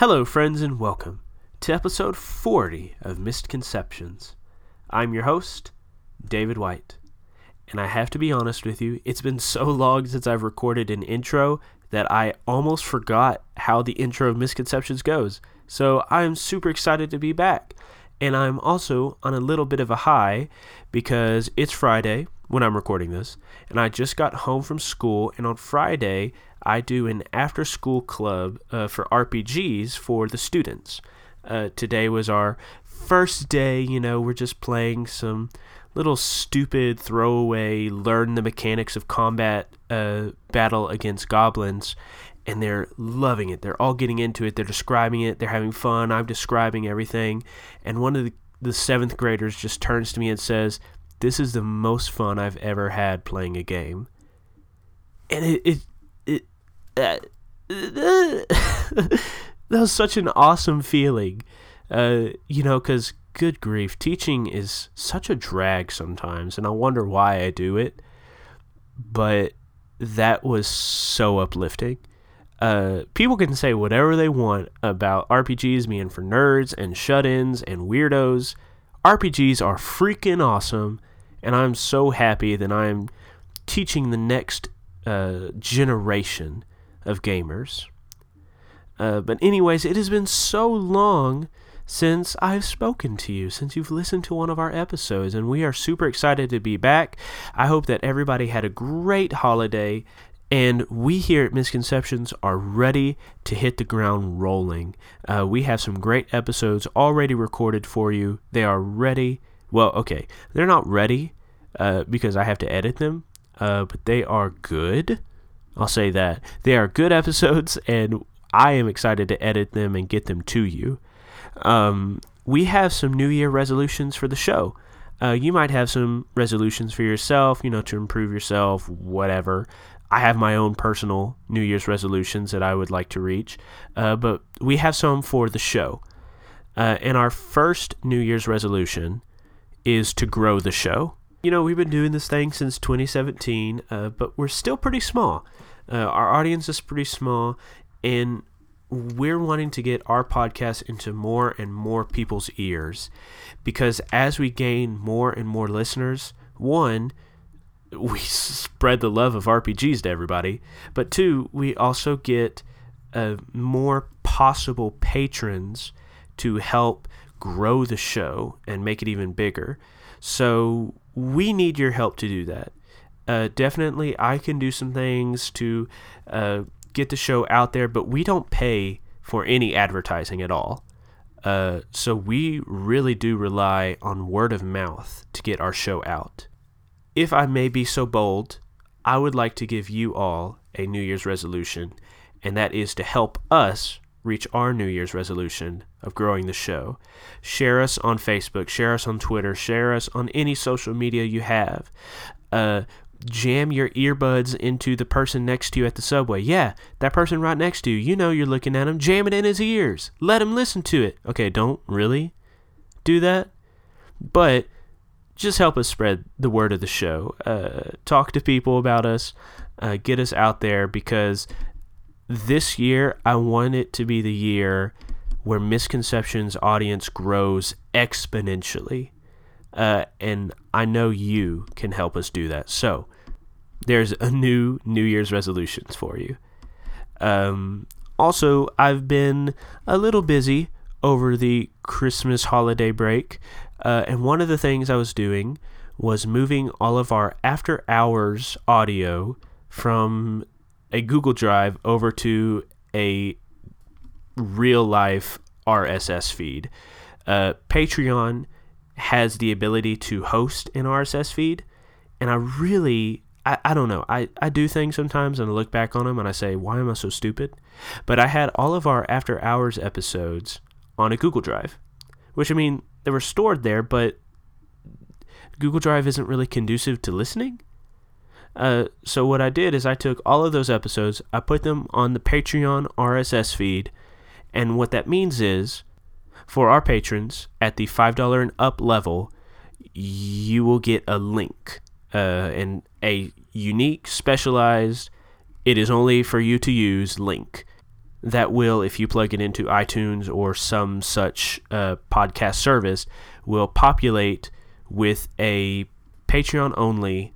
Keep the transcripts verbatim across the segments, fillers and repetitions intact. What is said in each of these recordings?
Hello friends and welcome to episode forty of Misconceptions. I'm your host, David White, and I have to be honest with you, it's been so long since I've recorded an intro that I almost forgot how the intro of Misconceptions goes, so I'm super excited to be back, and I'm also on a little bit of a high because it's Friday when I'm recording this, and I just got home from school, and on Friday I do an after-school club uh, for R P Gs for the students. Uh, today was our first day, you know, we're just playing some little stupid throwaway learn the mechanics of combat uh, battle against goblins, and they're loving it. They're all getting into it. They're describing it. They're having fun. I'm describing everything, and one of the, the seventh graders just turns to me and says, "This is the most fun I've ever had playing a game." And it... it Uh, that was such an awesome feeling, uh, you know, because good grief, teaching is such a drag sometimes, and I wonder why I do it, but that was so uplifting. Uh, people can say whatever they want about R P Gs being for nerds and shut-ins and weirdos. R P Gs are freaking awesome, and I'm so happy that I'm teaching the next uh, generation of gamers. Uh, but anyways, it has been so long since I've spoken to you, since you've listened to one of our episodes, and we are super excited to be back. I hope that everybody had a great holiday, and we here at Misconceptions are ready to hit the ground rolling. Uh, we have some great episodes already recorded for you. They are ready. Well, okay, they're not ready uh, because I have to edit them, uh, but they are good. I'll say that. They are good episodes, and I am excited to edit them and get them to you. Um, we have some New Year resolutions for the show. Uh, you might have some resolutions for yourself, you know, to improve yourself, whatever. I have my own personal New Year's resolutions that I would like to reach, uh, but we have some for the show. Uh, and our first New Year's resolution is to grow the show. You know, we've been doing this thing since twenty seventeen, uh, but we're still pretty small. Uh, our audience is pretty small, and we're wanting to get our podcast into more and more people's ears, because as we gain more and more listeners, one, we spread the love of R P Gs to everybody, but two, we also get uh, more possible patrons to help grow the show and make it even bigger. So we need your help to do that. Uh, definitely, I can do some things to uh, get the show out there, but we don't pay for any advertising at all. Uh, so we really do rely on word of mouth to get our show out. If I may be so bold, I would like to give you all a New Year's resolution, and that is to help us reach our New Year's resolution of growing the show. Share us on Facebook, share us on Twitter, share us on any social media you have. Uh, jam your earbuds into the person next to you at the subway. Yeah, that person right next to you, you know you're looking at him, jam it in his ears. Let him listen to it. Okay, don't really do that, but just help us spread the word of the show. Uh, talk to people about us, uh, get us out there, because this year, I want it to be the year where Misconceptions audience grows exponentially, uh, and I know you can help us do that. So there's a new New Year's resolutions for you. Um, also, I've been a little busy over the Christmas holiday break, uh, and one of the things I was doing was moving all of our after hours audio from a Google Drive over to a real-life R S S feed. Uh, Patreon has the ability to host an R S S feed, and I really, I, I don't know, I, I do things sometimes and I look back on them and I say, why am I so stupid? But I had all of our After Hours episodes on a Google Drive, which, I mean, they were stored there, but Google Drive isn't really conducive to listening. Uh, so what I did is I took all of those episodes, I put them on the Patreon R S S feed, and what that means is, for our patrons at the five dollars and up level, you will get a link, uh, and a unique, specialized, it is only for you to use link. that will, if you plug it into iTunes or some such uh, podcast service, will populate with a Patreon-only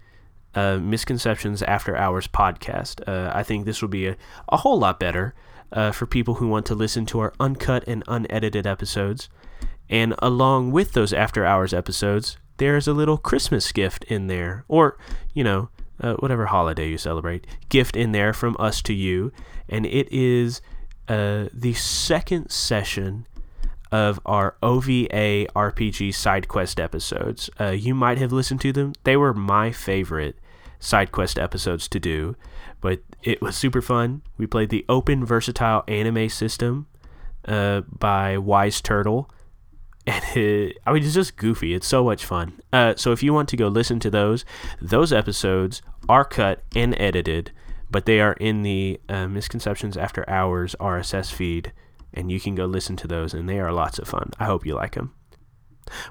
uh, Misconceptions After Hours podcast. Uh, I think this will be a, a whole lot better uh, for people who want to listen to our uncut and unedited episodes. And along with those After Hours episodes, there's a little Christmas gift in there, or, you know, Uh, whatever holiday you celebrate, gift in there from us to you. And it is uh, the second session of our O V A R P G side quest episodes. Uh, you might have listened to them. They were my favorite side quest episodes to do, but it was super fun. We played the Open Versatile Anime System uh, by Wise Turtle. And it, I mean, it's just goofy. It's so much fun. Uh, so if you want to go listen to those, those episodes are cut and edited, but they are in the uh, Misconceptions After Hours R S S feed, and you can go listen to those, and they are lots of fun. I hope you like them.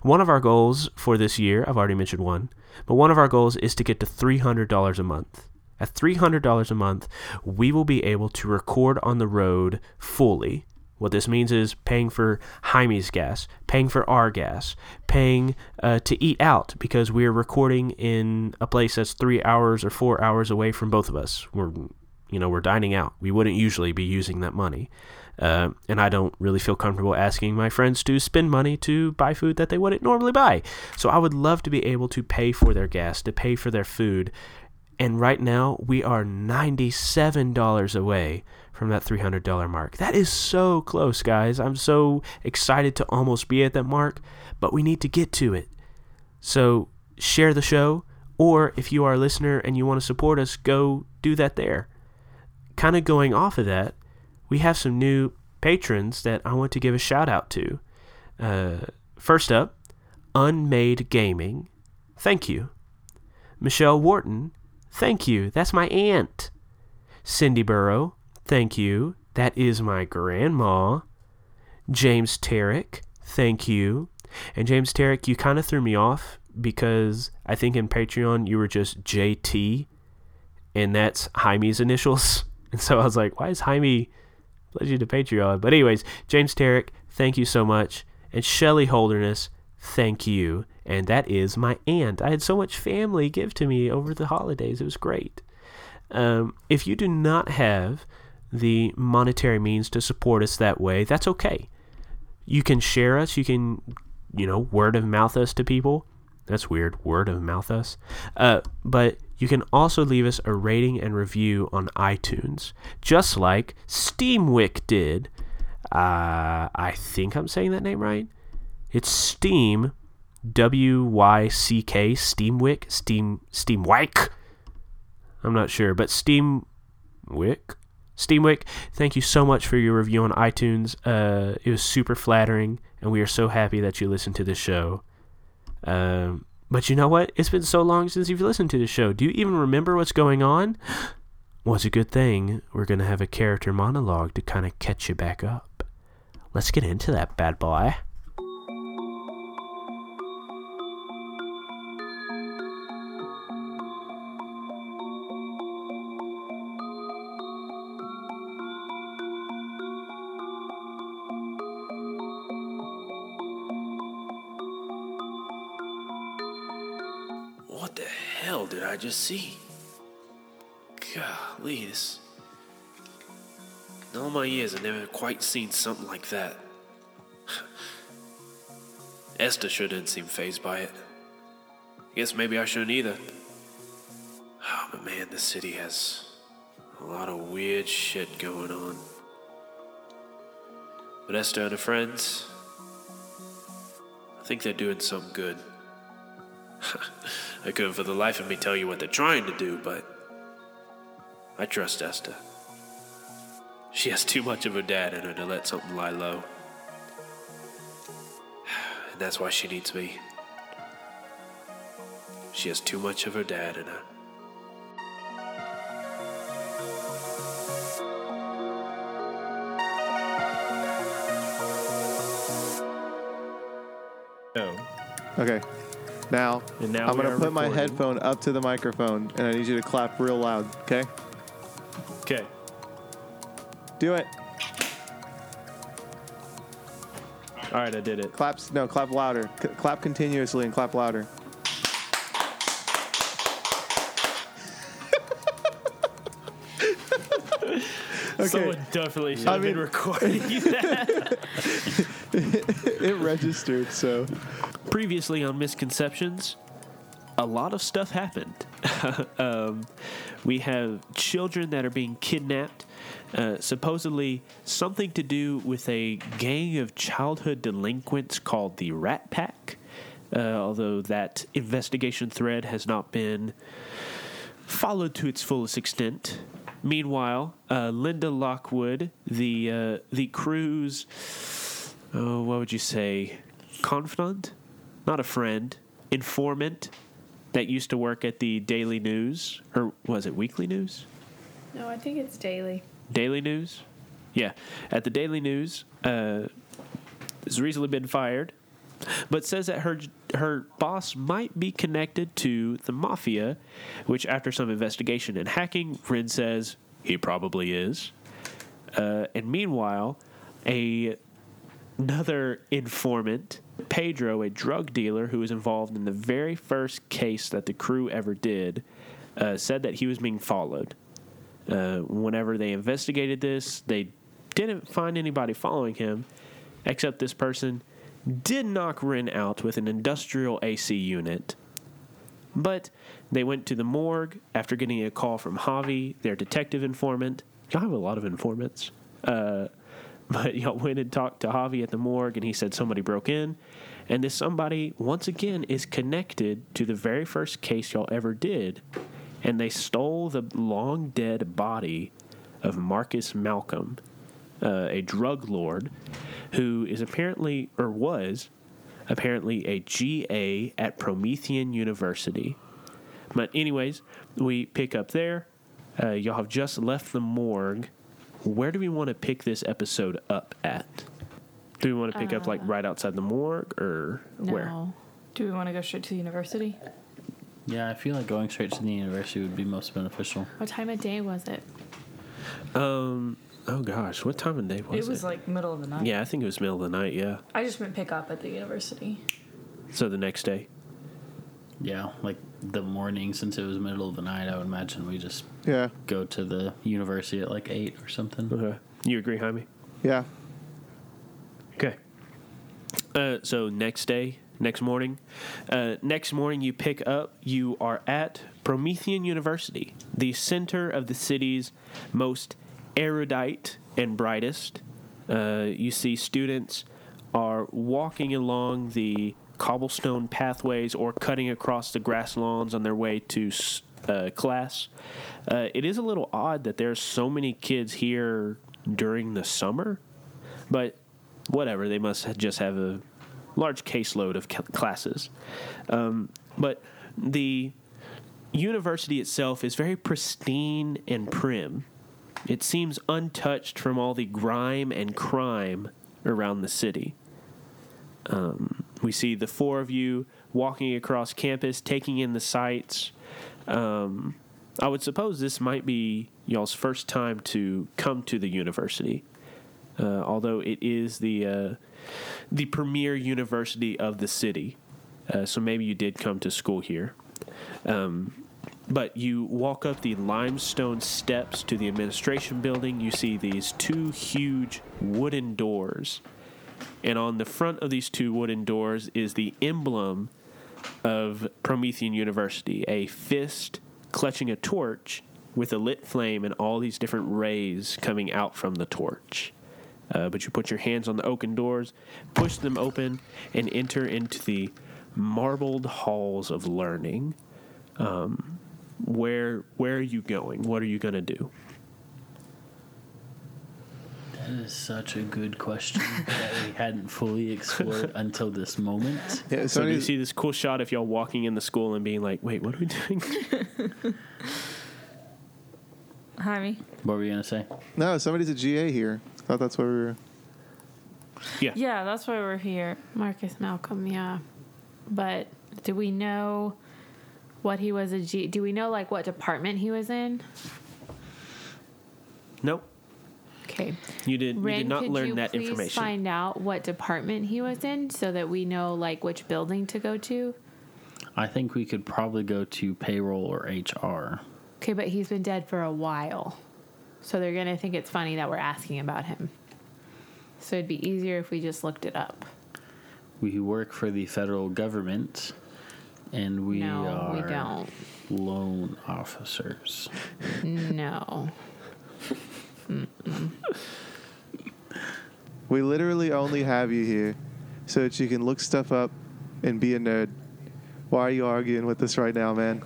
One of our goals for this year, I've already mentioned one, but one of our goals is to get to three hundred dollars a month. At three hundred dollars a month, we will be able to record on the road fully. What this means is paying for Jaime's gas, paying for our gas, paying uh, to eat out, because we're recording in a place that's three hours or four hours away from both of us. We're, you know, we're dining out. We wouldn't usually be using that money. Uh, and I don't really feel comfortable asking my friends to spend money to buy food that they wouldn't normally buy. So I would love to be able to pay for their gas, to pay for their food. And right now, we are ninety-seven dollars away from that three hundred dollars mark. That is so close, guys. I'm so excited to almost be at that mark, but we need to get to it. So share the show, or if you are a listener and you want to support us, go do that there. Kind of going off of that, we have some new patrons that I want to give a shout out to. Uh, first up, Unmade Gaming. Thank you. Michelle Wharton. Thank you. That's my aunt. Cindy Burrow. Thank you. That is my grandma. James Tarek. Thank you. And James Tarek, you kind of threw me off because I think in Patreon you were just J T, and that's Jaime's initials. And so I was like, why is Jaime pledging you to Patreon? But anyways, James Tarek, thank you so much. And Shelley Holderness, thank you. And that is my aunt. I had so much family give to me over the holidays. It was great. Um, if you do not have the monetary means to support us that way, that's okay. You can share us. You can, you know, word of mouth us to people. That's weird, word of mouth us. Uh, but you can also leave us a rating and review on iTunes, just like Steamwick did. Uh, I think I'm saying that name right. It's Steam. W Y C K, Steamwick, Steam, Steamwick. I'm not sure, but Steamwick, Steamwick. Thank you so much for your review on iTunes. Uh, it was super flattering, and we are so happy that you listened to this show. Um, but you know what? It's been so long since you've listened to this show. Do you even remember what's going on? Well, it's a good thing we're gonna have a character monologue to kind of catch you back up. Let's get into that bad boy. Just see. Golly, this. In all my years, I've never quite seen something like that. Esther sure didn't seem fazed by it. I guess maybe I shouldn't either. Oh, but man, this city has a lot of weird shit going on. But Esther and her friends, I think they're doing some good. I couldn't for the life of me tell you what they're trying to do, but I trust Esther. She has too much of her dad in her to let something lie low. And that's why she needs me. She has too much of her dad in her. Oh. Okay. Now, now I'm going to put recording. My headphone up to the microphone, and I need you to clap real loud, okay? Okay. Do it. All right, I did it. Claps. No, clap louder. C- clap continuously and clap louder. Okay. Someone definitely should I have mean, been recording that. It registered, so. Previously on Misconceptions, a lot of stuff happened. um, we have children that are being kidnapped, uh, supposedly something to do with a gang of childhood delinquents called the Rat Pack, uh, although that investigation thread has not been followed to its fullest extent. Meanwhile, uh, Linda Lockwood, the uh, the crew's, oh, what would you say, confidant? Not a friend. Informant that used to work at the Daily News. Or was it Weekly News? No, I think it's Daily. Daily News? Yeah. At the Daily News, uh, has recently been fired, but says that her her boss might be connected to the mafia, which after some investigation and hacking, Wren says he probably is. Uh, and meanwhile, a another informant, Pedro, a drug dealer who was involved in the very first case that the crew ever did, uh, said that he was being followed. Uh, whenever they investigated this, they didn't find anybody following him, except this person did knock Wren out with an industrial A C unit. But they went to the morgue after getting a call from Javi, their detective informant. Y'all have a lot of informants. Uh, but y'all went and talked to Javi at the morgue, and he said somebody broke in. And this somebody, once again, is connected to the very first case y'all ever did. And they stole the long-dead body of Marcus Malcolm, uh, a drug lord, who is apparently, or was, apparently a G A at Promethean University. But anyways, we pick up there. Uh, y'all have just left the morgue. Where do we want to pick this episode up at? Do we want to pick uh, up, like, right outside the morgue, or no. where? Do we want to go straight to the university? Yeah, I feel like going straight to the university would be most beneficial. What time of day was it? Um... Oh, gosh. What time of day was it? It was, like, middle of the night. Yeah, I think it was middle of the night, yeah. I just went pick up at the university. So the next day? Yeah, like, the morning, since it was middle of the night, I would imagine we just yeah. go to the university at, like, eight or something. Okay. You agree, Jaime? Yeah. Okay. Uh, so next day, next morning. Uh, next morning, you pick up. You are at Promethean University, the center of the city's most erudite and brightest. Uh, you see students are walking along the cobblestone pathways or cutting across the grass lawns on their way to uh, class. Uh, it is a little odd that there's so many kids here during the summer, but whatever, they must just have a large caseload of classes. Um, but the university itself is very pristine and prim. It seems untouched from all the grime and crime around the city. Um, we see the four of you walking across campus, taking in the sights. Um, I would suppose this might be y'all's first time to come to the university, uh, although it is the uh, the premier university of the city. Uh, so maybe you did come to school here. Um But you walk up the limestone steps to the administration building. You see these two huge wooden doors. And on the front of these two wooden doors is the emblem of Promethean University, a fist clutching a torch with a lit flame and all these different rays coming out from the torch. Uh, but you put your hands on the oaken doors, push them open, and enter into the marbled halls of learning. Um... Where where are you going? What are you going to do? That is such a good question that we hadn't fully explored until this moment. Yeah, so do you see this cool shot of y'all walking in the school and being like, wait, what are we doing? Jaime? What were you going to say? No, somebody's a G A here. I thought that's why we were. Yeah. Yeah, that's why we're here. Marcus Malcolm, yeah. But do we know what he was a G? Do we know, like, what department he was in? Nope. Okay. Okay. You did, Wren, you did not learn that information. Could you please find out what department he was in so that we know, like, which building to go to? I think we could probably go to payroll or H R. Okay, but he's been dead for a while. So they're going to think it's funny that we're asking about him. So it'd be easier if we just looked it up. We work for the federal government, and we no, are we don't. loan officers. No. Mm-mm. We literally only have you here so that you can look stuff up and be a nerd. Why are you arguing with us right now, man?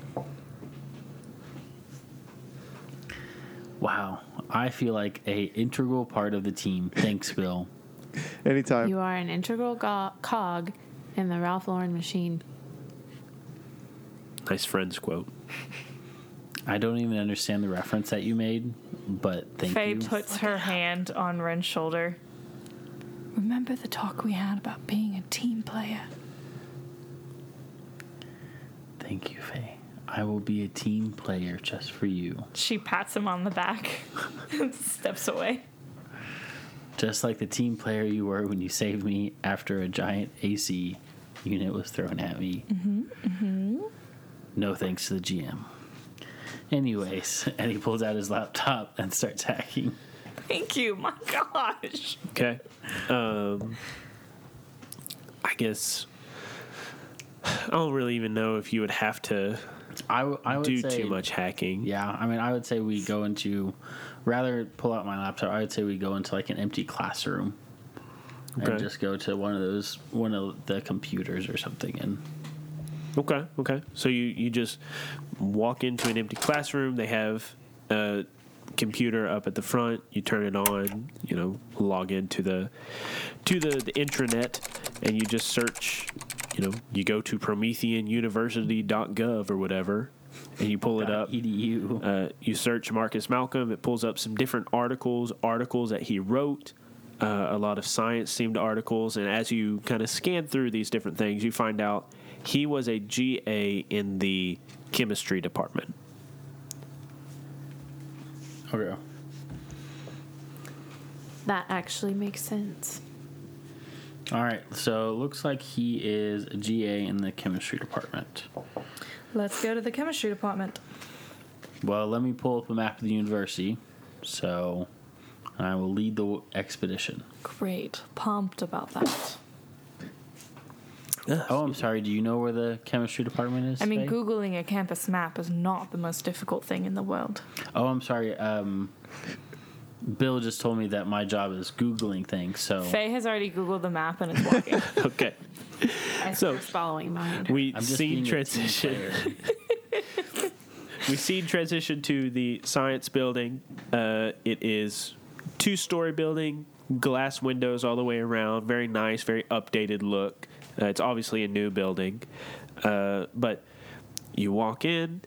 Wow. I feel like a integral part of the team. Thanks, Bill. Anytime. You are an integral go- cog in the Ralph Lauren machine. Nice Friends quote. I don't even understand the reference that you made, but thank Faye you. Faye puts her hand on Wren's shoulder. Remember the talk we had about being a team player? Thank you, Faye. I will be a team player just for you. She pats him on the back and steps away. Just like the team player you were when you saved me after a giant A C unit was thrown at me. Mm-hmm, mm-hmm. No thanks to the G M. Anyways, and he pulls out his laptop and starts hacking. Thank you, my gosh. Okay. Um, I guess I don't really even know if you would have to I w- I would do say, too much hacking. Yeah, I mean, I would say we go into, rather pull out my laptop, I would say we go into like an empty classroom. Okay. And just go to one of those, one of the computers or something. And okay, okay. So you, you just walk into an empty classroom. They have a computer up at the front. You turn it on, you know, log into the, to the, the intranet, and you just search. You know, you go to Promethean University dot gov or whatever, and you pull it up. E D U. Uh, you search Marcus Malcolm. It pulls up some different articles, articles that he wrote, uh, a lot of science-themed articles. And as you kind of scan through these different things, you find out he was a G A in the chemistry department. Okay. That actually makes sense. All right, so it looks like he is a G A in the chemistry department. Let's go to the chemistry department. Well, let me pull up a map of the university, so I will lead the expedition. Great. Pumped about that. Oh, I'm sorry. Do you know where the chemistry department is? I mean, Faye? Googling a campus map is not the most difficult thing in the world. Oh, I'm sorry. Um... Bill just told me that my job is Googling things, so... Faye has already Googled the map and is walking. Okay. I so, following mine. We see transition... we see transition to the science building. Uh, it is two-story building, glass windows all the way around, very nice, very updated look. Uh, it's obviously a new building. Uh, but you walk in...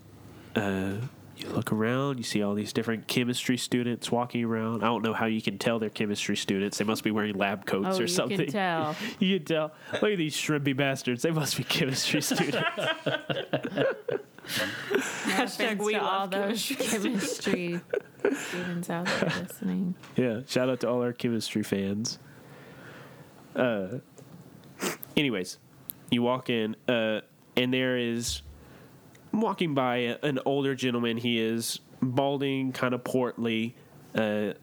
Uh, You look around, you see all these different chemistry students walking around. I don't know how you can tell they're chemistry students. They must be wearing lab coats oh, or you something. You can tell. You can tell. Look at these shrimpy bastards. They must be chemistry students. Hashtag we love those chemistry students out there listening. Yeah, shout out to all our chemistry fans. Uh, anyways, you walk in, uh, and there is... walking by an older gentleman. He is balding, kind of portly. Uh,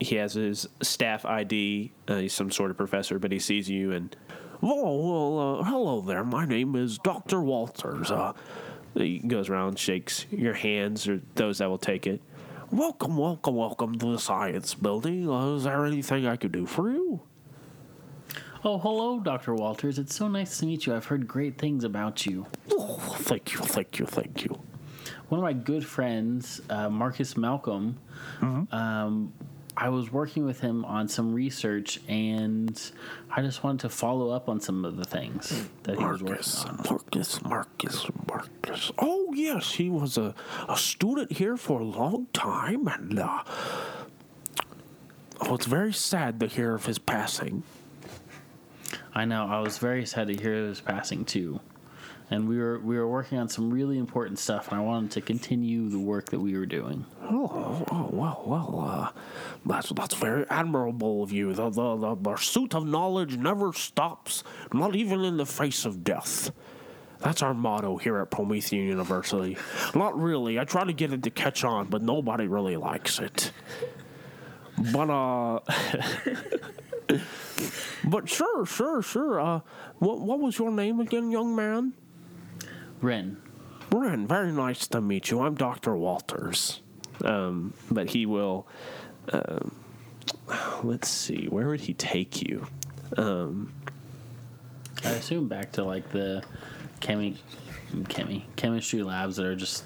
he has his staff I D. Uh, he's some sort of professor, but he sees you and, oh, well, uh, hello there. My name is Doctor Walters. Uh, he goes around, shakes your hands, or those that will take it. Welcome, welcome, welcome to the science building. Uh, is there anything I could do for you? Oh, hello, Doctor Walters. It's so nice to meet you. I've heard great things about you. Oh, thank you, thank you, thank you. One of my good friends, uh, Marcus Malcolm, mm-hmm. um, I was working with him on some research, and I just wanted to follow up on some of the things that Marcus, he was working on. Marcus, Marcus, Marcus. Oh, yes, he was a, a student here for a long time, and uh, oh, it's very sad to hear of his passing. I know. I was very sad to hear his passing, too. and we were we were working on some really important stuff, and I wanted to continue the work that we were doing. Oh, oh well, well, uh, that's that's very admirable of you. The, the the pursuit of knowledge never stops, not even in the face of death. That's our motto here at Promethean University. Not really. I try to get it to catch on, but nobody really likes it. But uh, but sure, sure, sure. Uh, what what was your name again, young man? Wren. Wren. Very nice to meet you. I'm Doctor Walters. Um, but he will. Um, let's see. Where would he take you? Um, I assume back to like the chemi, chemi, chemistry labs that are just.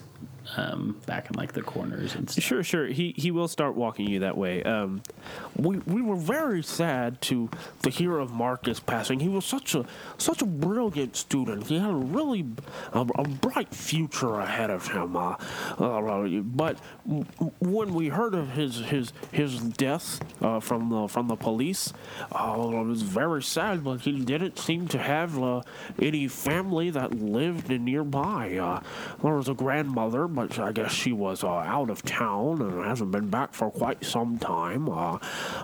Um, back in like the corners and stuff. Sure, sure. He he will start walking you that way. Um, we we were very sad to to hear of Marcus passing. He was such a such a brilliant student. He had a really a, a bright future ahead of him. Uh, uh, but w- when we heard of his his his death uh, from the from the police, uh, it was very sad. But he didn't seem to have uh, any family that lived nearby. Uh, there was a grandmother. But I guess she was uh, out of town and hasn't been back for quite some time. Uh,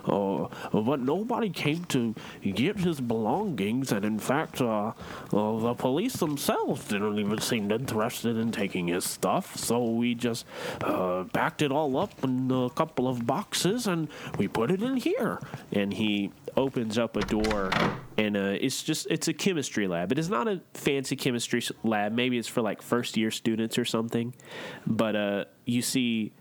uh, but nobody came to get his belongings, and in fact, uh, uh, the police themselves didn't even seem interested in taking his stuff. So we just uh, packed it all up in a couple of boxes and we put it in here. And he opens up a door, and uh, it's just it's a chemistry lab. It is not a fancy chemistry lab. Maybe it's for like first year students or something. But uh, you see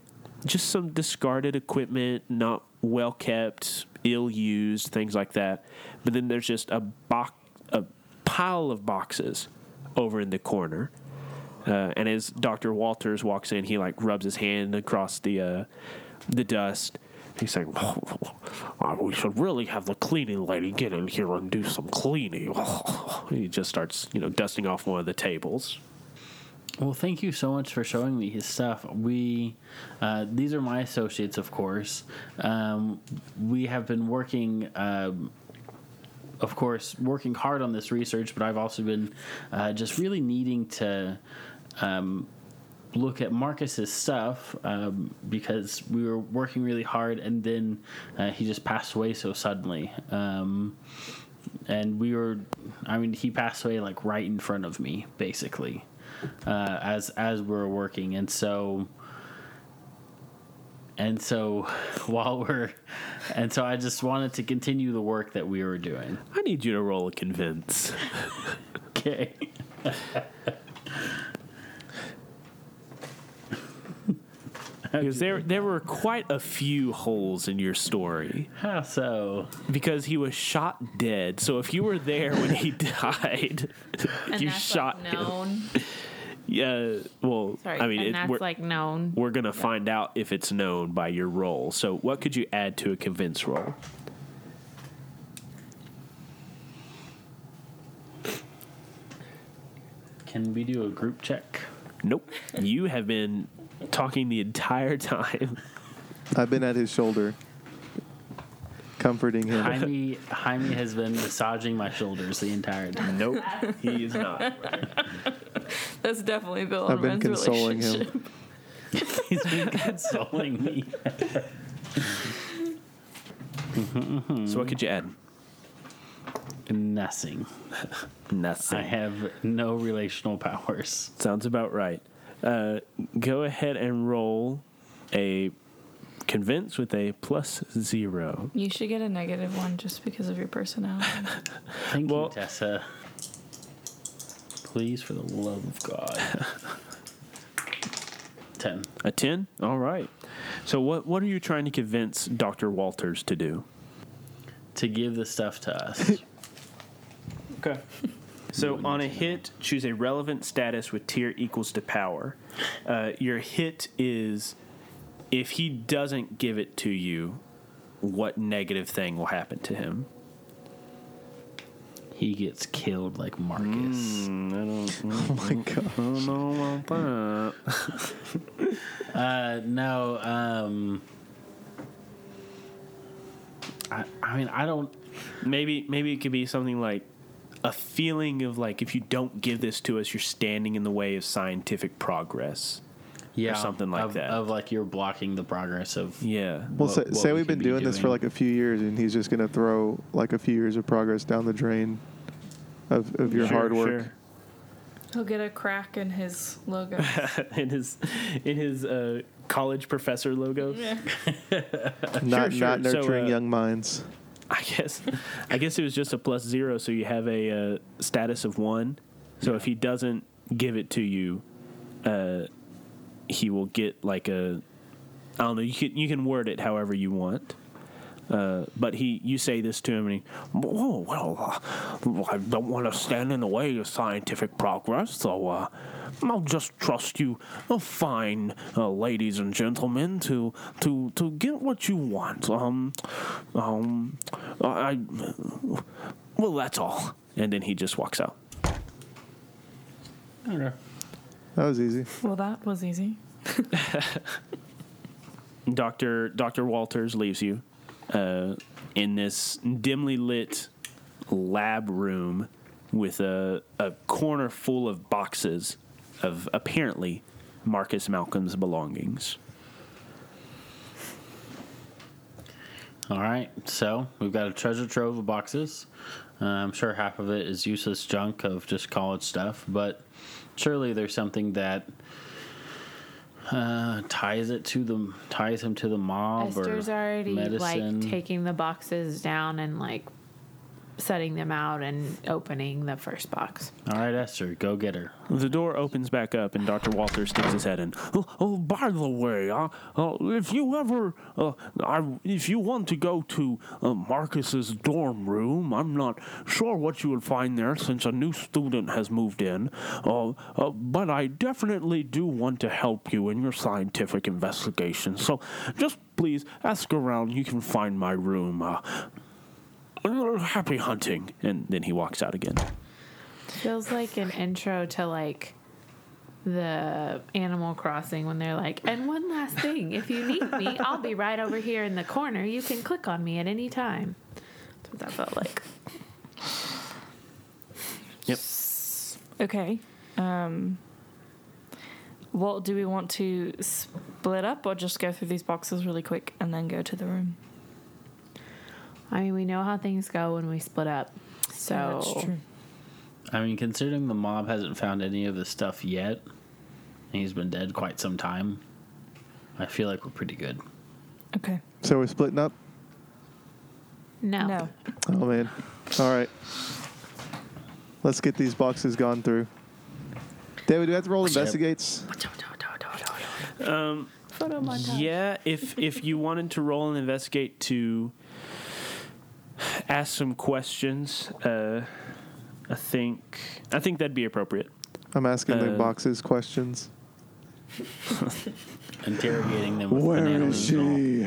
just some discarded equipment, not well kept, ill used, things like that. But then there's just a box, a pile of boxes over in the corner. Uh, and as Doctor Walters walks in, he like rubs his hand across the uh, the dust. He's saying, oh, oh, we should really have the cleaning lady get in here and do some cleaning. Oh. He just starts, you know, dusting off one of the tables. Well, thank you so much for showing me his stuff. We, uh, these are my associates, of course. Um, we have been working, um, of course, working hard on this research, but I've also been uh, just really needing to um, look at Marcus's stuff um, because we were working really hard, and then uh, he just passed away so suddenly. Um, and we were, I mean, he passed away like right in front of me, basically. Uh, as as we're working, and so and so while we're and so I just wanted to continue the work that we were doing. I need you to roll a convince. Okay. Because there there were quite a few holes in your story. How so? Because he was shot dead. So if you were there when he died, and you that's shot like known. Him. Yeah, well, Sorry, I mean, and it, that's we're, like known. We're gonna yeah. find out if it's known by your roll. So what could you add to a convince roll? Can we do a group check? Nope. You have been talking the entire time. I've been at his shoulder, comforting him. Jaime, Jaime has been massaging my shoulders the entire time. Nope, he is not. That's definitely Bill and Ren's relationship. I've been consoling him. He's been consoling me. mm-hmm, mm-hmm. So what could you add? Nothing. Nothing. I have no relational powers. Sounds about right. Uh, go ahead and roll a convince with a plus zero. You should get a negative one just because of your personality. Thank well, you, Tessa. Please, for the love of God. ten. A ten? All right. So what, what are you trying to convince Doctor Walters to do? To give the stuff to us. Okay. So on a hit, choose a relevant status with tier equals to power. Uh, your hit is if he doesn't give it to you, what negative thing will happen to him? He gets killed like Marcus. Mm, I don't, oh my God. I don't know about that. uh, no. Um, I, I mean, I don't. Maybe maybe it could be something like, a feeling of like, if you don't give this to us, you're standing in the way of scientific progress. Yeah, or something like of, that. Of like you're blocking the progress of. Yeah. Well, what, say, what say we've been be doing, doing this for like a few years, and he's just going to throw like a few years of progress down the drain of, of your sure, hard work. Sure. He'll get a crack in his logo. in his in his uh, college professor logo. Yeah. not sure, not sure. nurturing so, uh, young minds. I guess I guess it was just a plus zero, so you have a uh, status of one. So yeah. if he doesn't give it to you, uh, he will get like a, I don't know, you can you can word it however you want. Uh, but he, you say this to him, and he, oh, well, uh, I don't want to stand in the way of scientific progress, so uh, I'll just trust you, uh, fine uh, ladies and gentlemen, to to to get what you want. Um, um, I, well, that's all. And then he just walks out. Okay. That was easy. Well, that was easy. Doctor Doctor Walters leaves you. Uh, in this dimly lit lab room with a, a corner full of boxes of apparently Marcus Malcolm's belongings. All right, so we've got a treasure trove of boxes. Uh, I'm sure half of it is useless junk of just college stuff, but surely there's something that Uh, ties it to the ties him to the mob. Esther's or already medicine. Like taking the boxes down and like setting them out and opening the first box. All right, Esther, go get her. The door opens back up and Doctor Walters sticks his head in. Oh, oh by the way, uh, uh, if you ever, uh, I, if you want to go to uh, Marcus's dorm room, I'm not sure what you will find there since a new student has moved in. Uh, uh, but I definitely do want to help you in your scientific investigation. So just please ask around. You can find my room. Uh, Happy hunting. And then he walks out again. Feels like an intro to like the Animal Crossing when they're like, and one last thing, if you need me, I'll be right over here in the corner. You can click on me at any time. That's what that felt like. Yep. Okay. Um, well, do we want to split up or just go through these boxes really quick and then go to the room? I mean, we know how things go when we split up. So yeah, that's true. I mean, considering the mob hasn't found any of this stuff yet, and he's been dead quite some time, I feel like we're pretty good. Okay. So we're splitting up? No. No. Oh, man. All right. Let's get these boxes gone through. David, do we have to roll investigates? Um, yeah, if if you wanted to roll and investigate to ask some questions. Uh, I think I think that'd be appropriate. I'm asking uh, the boxes questions. Interrogating them. With Where an is she?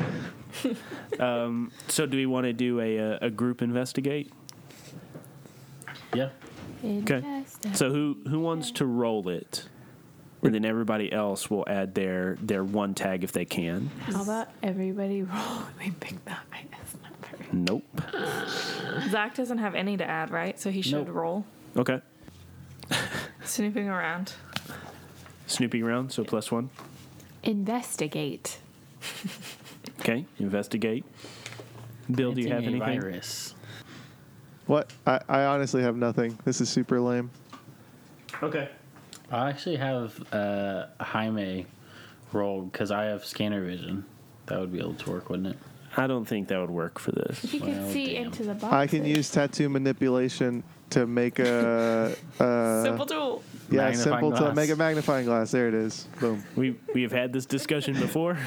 um, so, do we want to do a, a a group investigate? Yeah. Okay. So who who wants to roll it, and then everybody else will add their their one tag if they can. How about everybody roll? We pick that. I guess not. Nope. Zach doesn't have any to add, right? So he should nope. roll. Okay. Snooping around. Snooping around, so plus one. Investigate. Okay, investigate. Bill, do you have anything? Virus. What? I, I honestly have nothing. This is super lame. Okay. I actually have uh, Jaime roll because I have scanner vision. That would be able to work, wouldn't it? I don't think that would work for this. You can well, see damn. into the box. I can use tattoo manipulation to make a uh, simple tool. Yeah, simple to make a magnifying glass. There it is. Boom. We we have had this discussion before,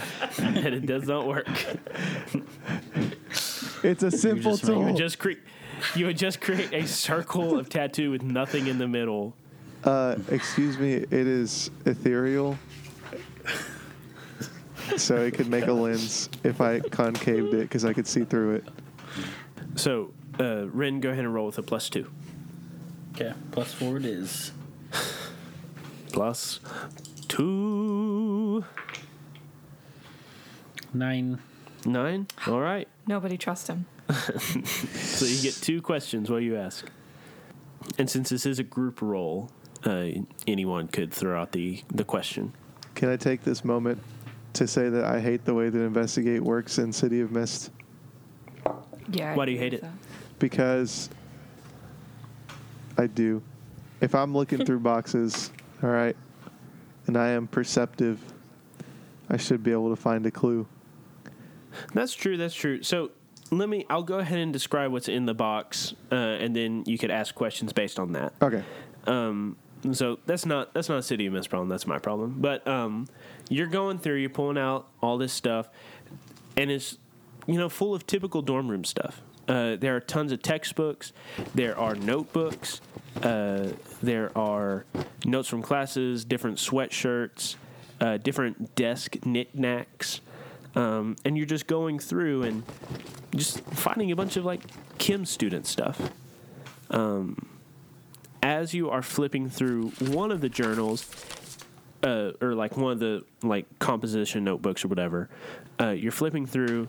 and it does not work. It's a simple you tool. You would just create. You would just create a circle of tattoo with nothing in the middle. Uh, excuse me. It is ethereal. So it could make a lens if I concaved it because I could see through it. So, uh, Wren, go ahead and roll with a plus two. Okay, plus four it is. Plus two. Nine. Nine? All right. Nobody trusts him. So you get two questions. What do you ask? And since this is a group role, uh, anyone could throw out the, the question. Can I take this moment to say that I hate the way that Investigate works in City of Mist? Yeah. Why do you hate it? Because I do. If I'm looking through boxes, all right, and I am perceptive, I should be able to find a clue. That's true. That's true. So let me, I'll go ahead and describe what's in the box, uh, and then you could ask questions based on that. Okay. Um, so that's not, that's not a City of Mist problem. That's my problem. But um, you're going through, you're pulling out all this stuff, and it's, you know, full of typical dorm room stuff. Uh, there are tons of textbooks. There are notebooks. Uh, there are notes from classes, different sweatshirts, uh, different desk knickknacks. Um, and you're just going through and just finding a bunch of, like, chem student stuff. Um, as you are flipping through one of the journals, uh, or, like, one of the, like, composition notebooks or whatever, uh, you're flipping through,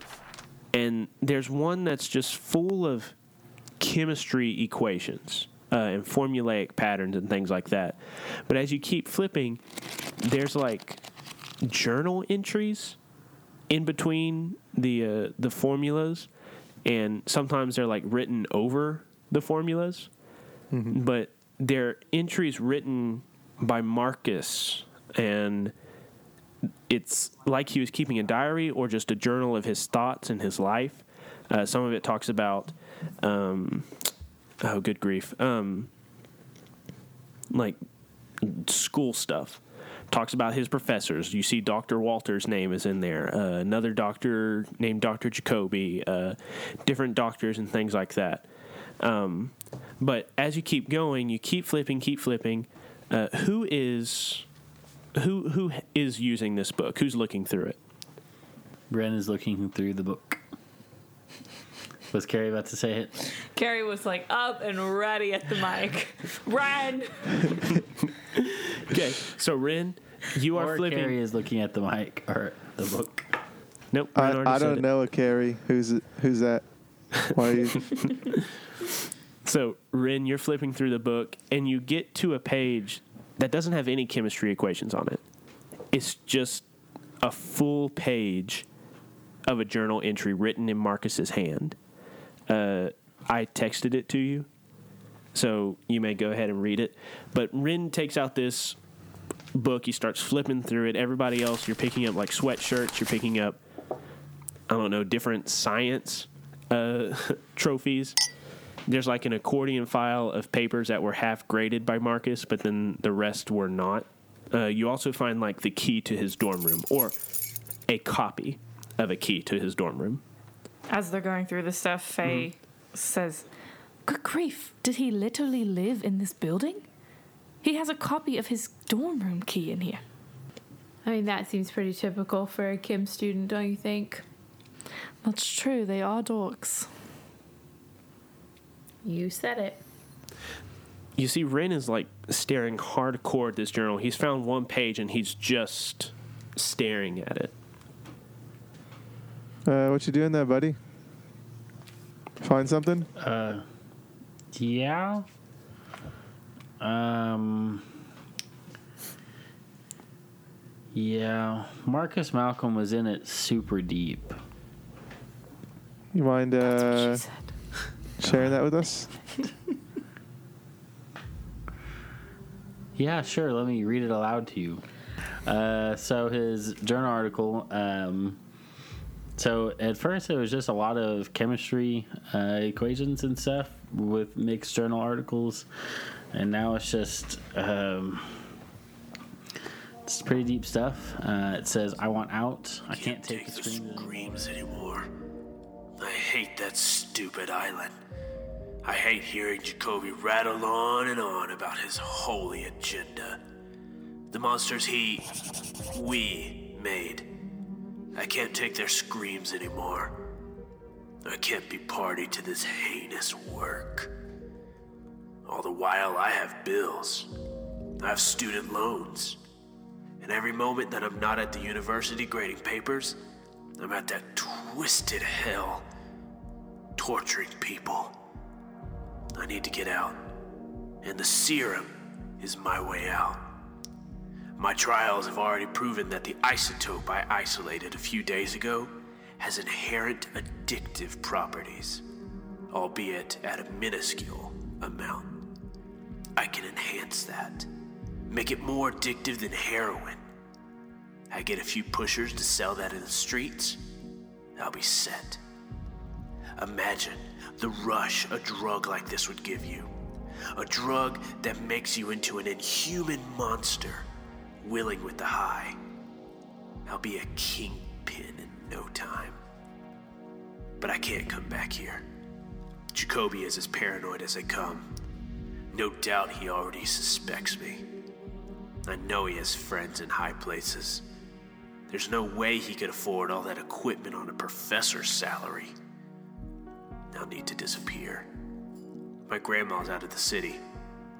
and there's one that's just full of chemistry equations uh, and formulaic patterns and things like that. But as you keep flipping, there's, like, journal entries in between the uh, the formulas, and sometimes they're, like, written over the formulas, mm-hmm. but they're entries written by Marcus, and it's like he was keeping a diary or just a journal of his thoughts and his life. Uh, some of it talks about, um, oh, good grief, um, like, school stuff. Talks about his professors. You see Doctor Walters' name is in there. Uh, another doctor named Doctor Jacoby. Uh, different doctors and things like that. Um, but as you keep going, you keep flipping, keep flipping. Uh, who is who who is using this book? Who's looking through it? Wren is looking through the book. Was Carrie about to say it? Carrie was, like, up and ready at the mic. Wren! Okay, so Wren, you are or flipping. Carrie is looking at the mic or the book. Nope. I, I don't know it. a Carrie. Who's who's that? Why are you? So Wren, you're flipping through the book, and you get to a page that doesn't have any chemistry equations on it. It's just a full page of a journal entry written in Marcus's hand. Uh, I texted it to you, so you may go ahead and read it. But Wren takes out this book. He starts flipping through it. Everybody else, you're picking up, like, sweatshirts. You're picking up, I don't know, different science uh, trophies. There's, like, an accordion file of papers that were half graded by Marcus, but then the rest were not. Uh, you also find, like, the key to his dorm room, or a copy of a key to his dorm room. As they're going through this stuff, Faye mm-hmm. says, "Good grief, did he literally live in this building? He has a copy of his dorm room key in here." I mean, that seems pretty typical for a chem student, don't you think? That's true, they are dorks. You said it. You see, Wren is, like, staring hardcore at this journal. He's found one page, and he's just staring at it. Uh, what you doing there, buddy? Find something? Uh, yeah. Um, yeah. Marcus Malcolm was in it super deep. You mind uh, sharing that with us? Yeah, sure. Let me read it aloud to you. Uh, so his journal article, um... So at first it was just a lot of chemistry uh, equations and stuff with mixed journal articles, and now it's just um, it's pretty deep stuff. Uh, it says, "I want out. I can't, can't take, take the screams anymore. anymore. I hate that stupid island. I hate hearing Jacoby rattle on and on about his holy agenda. The monsters he, we made. I can't take their screams anymore. I can't be party to this heinous work. All the while, I have bills. I have student loans. And every moment that I'm not at the university grading papers, I'm at that twisted hell, torturing people. I need to get out. and the serum is my way out. My trials have already proven that the isotope I isolated a few days ago has inherent addictive properties, albeit at a minuscule amount. I can enhance that, make it more addictive than heroin. I get a few pushers to sell that in the streets, I'll be set. Imagine the rush a drug like this would give you, a drug that makes you into an inhuman monster, willing with the high. I'll be a kingpin in no time. But I can't come back here. Jacoby is as paranoid as they come. No doubt he already suspects me. I know he has friends in high places. There's no way he could afford all that equipment on a professor's salary. I'll need to disappear. My grandma's out of the city.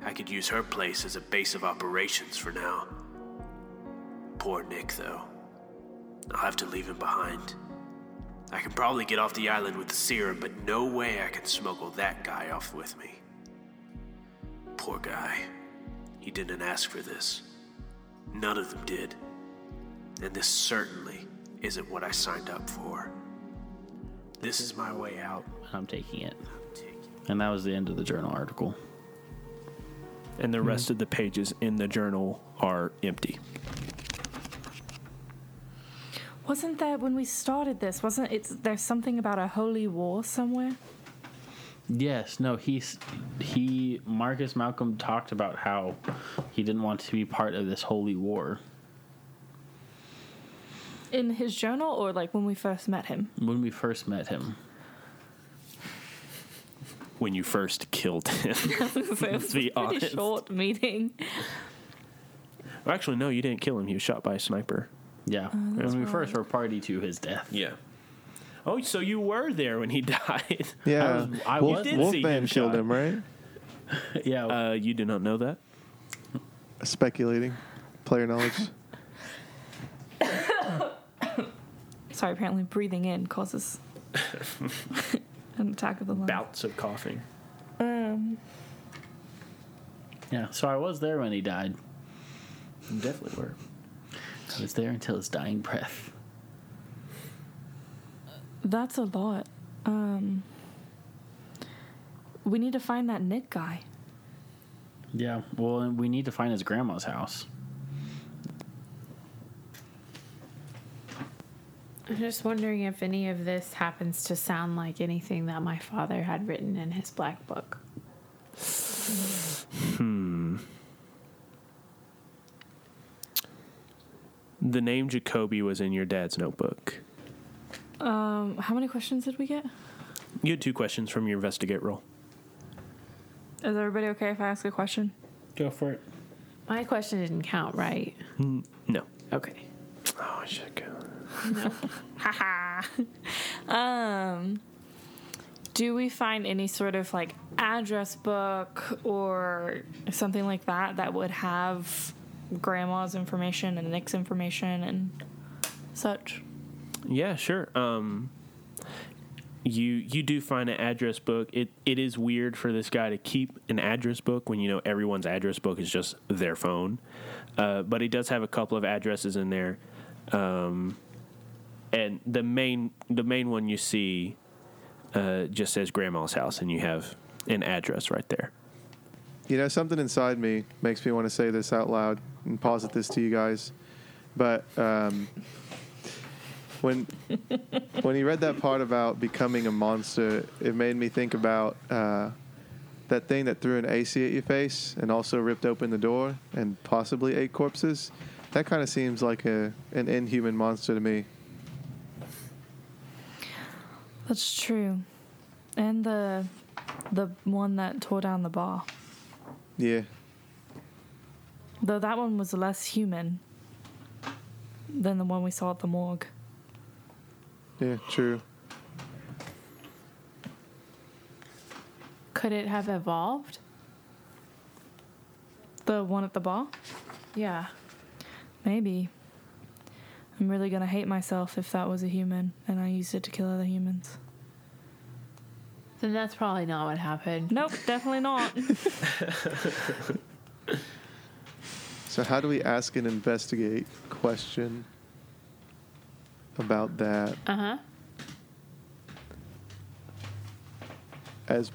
I could use her place as a base of operations for now. Poor Nick, though. I'll have to leave him behind. I can probably get off the island with the serum, but no way I can smuggle that guy off with me. Poor guy. He didn't ask for this. None of them did. And this certainly isn't what I signed up for. This is my way out. I'm taking it. I'm taking it. And that was the end of the journal article. And the rest mm-hmm. of the pages in the journal are empty. Wasn't there, when we started this, wasn't it, there's something about a holy war somewhere? Yes, no, he's, he, Marcus Malcolm talked about how he didn't want to be part of this holy war. In his journal, or like when we first met him? When we first met him. When you first killed him. So let's be honest. It was a pretty short meeting. Well, actually, no, you didn't kill him. He was shot by a sniper. Yeah, oh, when we right. first were party to his death. Yeah. Oh, so you were there when he died. Yeah. I, was, I Wolf, did Wolf see Wolfman him killed shot. him, right? Yeah. Uh, you do not know that? Speculating. Player knowledge. Sorry, apparently breathing in causes an attack of the lungs. Bouts of coughing. Um. Yeah, so I was there when he died. You definitely were. I was there until his dying breath. That's a lot. Um, we need to find that Nick guy. Yeah, well, we need to find his grandma's house. I'm just wondering if any of this happens to sound like anything that my father had written in his black book. Hmm. The name Jacoby was in your dad's notebook. Um, how many questions did we get? You had two questions from your investigate roll. Is everybody okay if I ask a question? Go for it. My question didn't count, right? Mm, no. Okay. Oh, I should go. No. Ha ha. Um, do we find any sort of like address book or something like that that would have grandma's information and Nick's information and such? Yeah, sure. Um, you you do find an address book. It it is weird for this guy to keep an address book when you know everyone's address book is just their phone. Uh, but he does have a couple of addresses in there. Um, and the main the main one you see uh, just says Grandma's house, and you have an address right there. You know, something inside me makes me want to say this out loud and posit this to you guys. But um, when when you read that part about becoming a monster, it made me think about uh, that thing that threw an A C at your face and also ripped open the door and possibly ate corpses. That kind of seems like a an inhuman monster to me. That's true. And the the one that tore down the bar. Yeah. Though that one was less human than the one we saw at the morgue. Yeah, true. Could it have evolved? The one at the bar? Yeah. Maybe. I'm really going to hate myself if that was a human and I used it to kill other humans. Then that's probably not what happened. Nope, definitely not. So how do we ask an investigate question about that? Uh-huh. As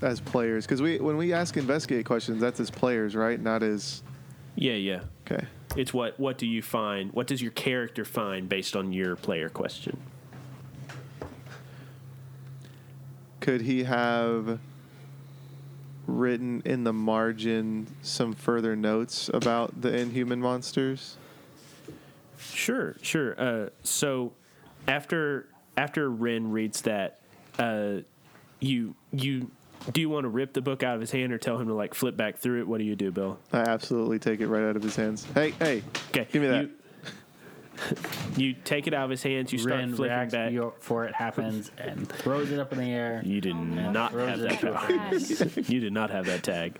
as players, because we when we ask investigate questions, that's as players, right? Not as. Yeah, yeah. Okay. It's what what do you find? What does your character find based on your player question? Could he have written in the margin some further notes about the inhuman monsters? Sure, sure. Uh, so after after Wren reads that, uh, you you do you want to rip the book out of his hand or tell him to like flip back through it? What do you do, Bill? I absolutely take it right out of his hands. Hey, hey, okay, give me that. You, You take it out of his hands. You start Wren flipping back before it happens, and throws it up in the air. You did oh, not have that power. You did not have that tag.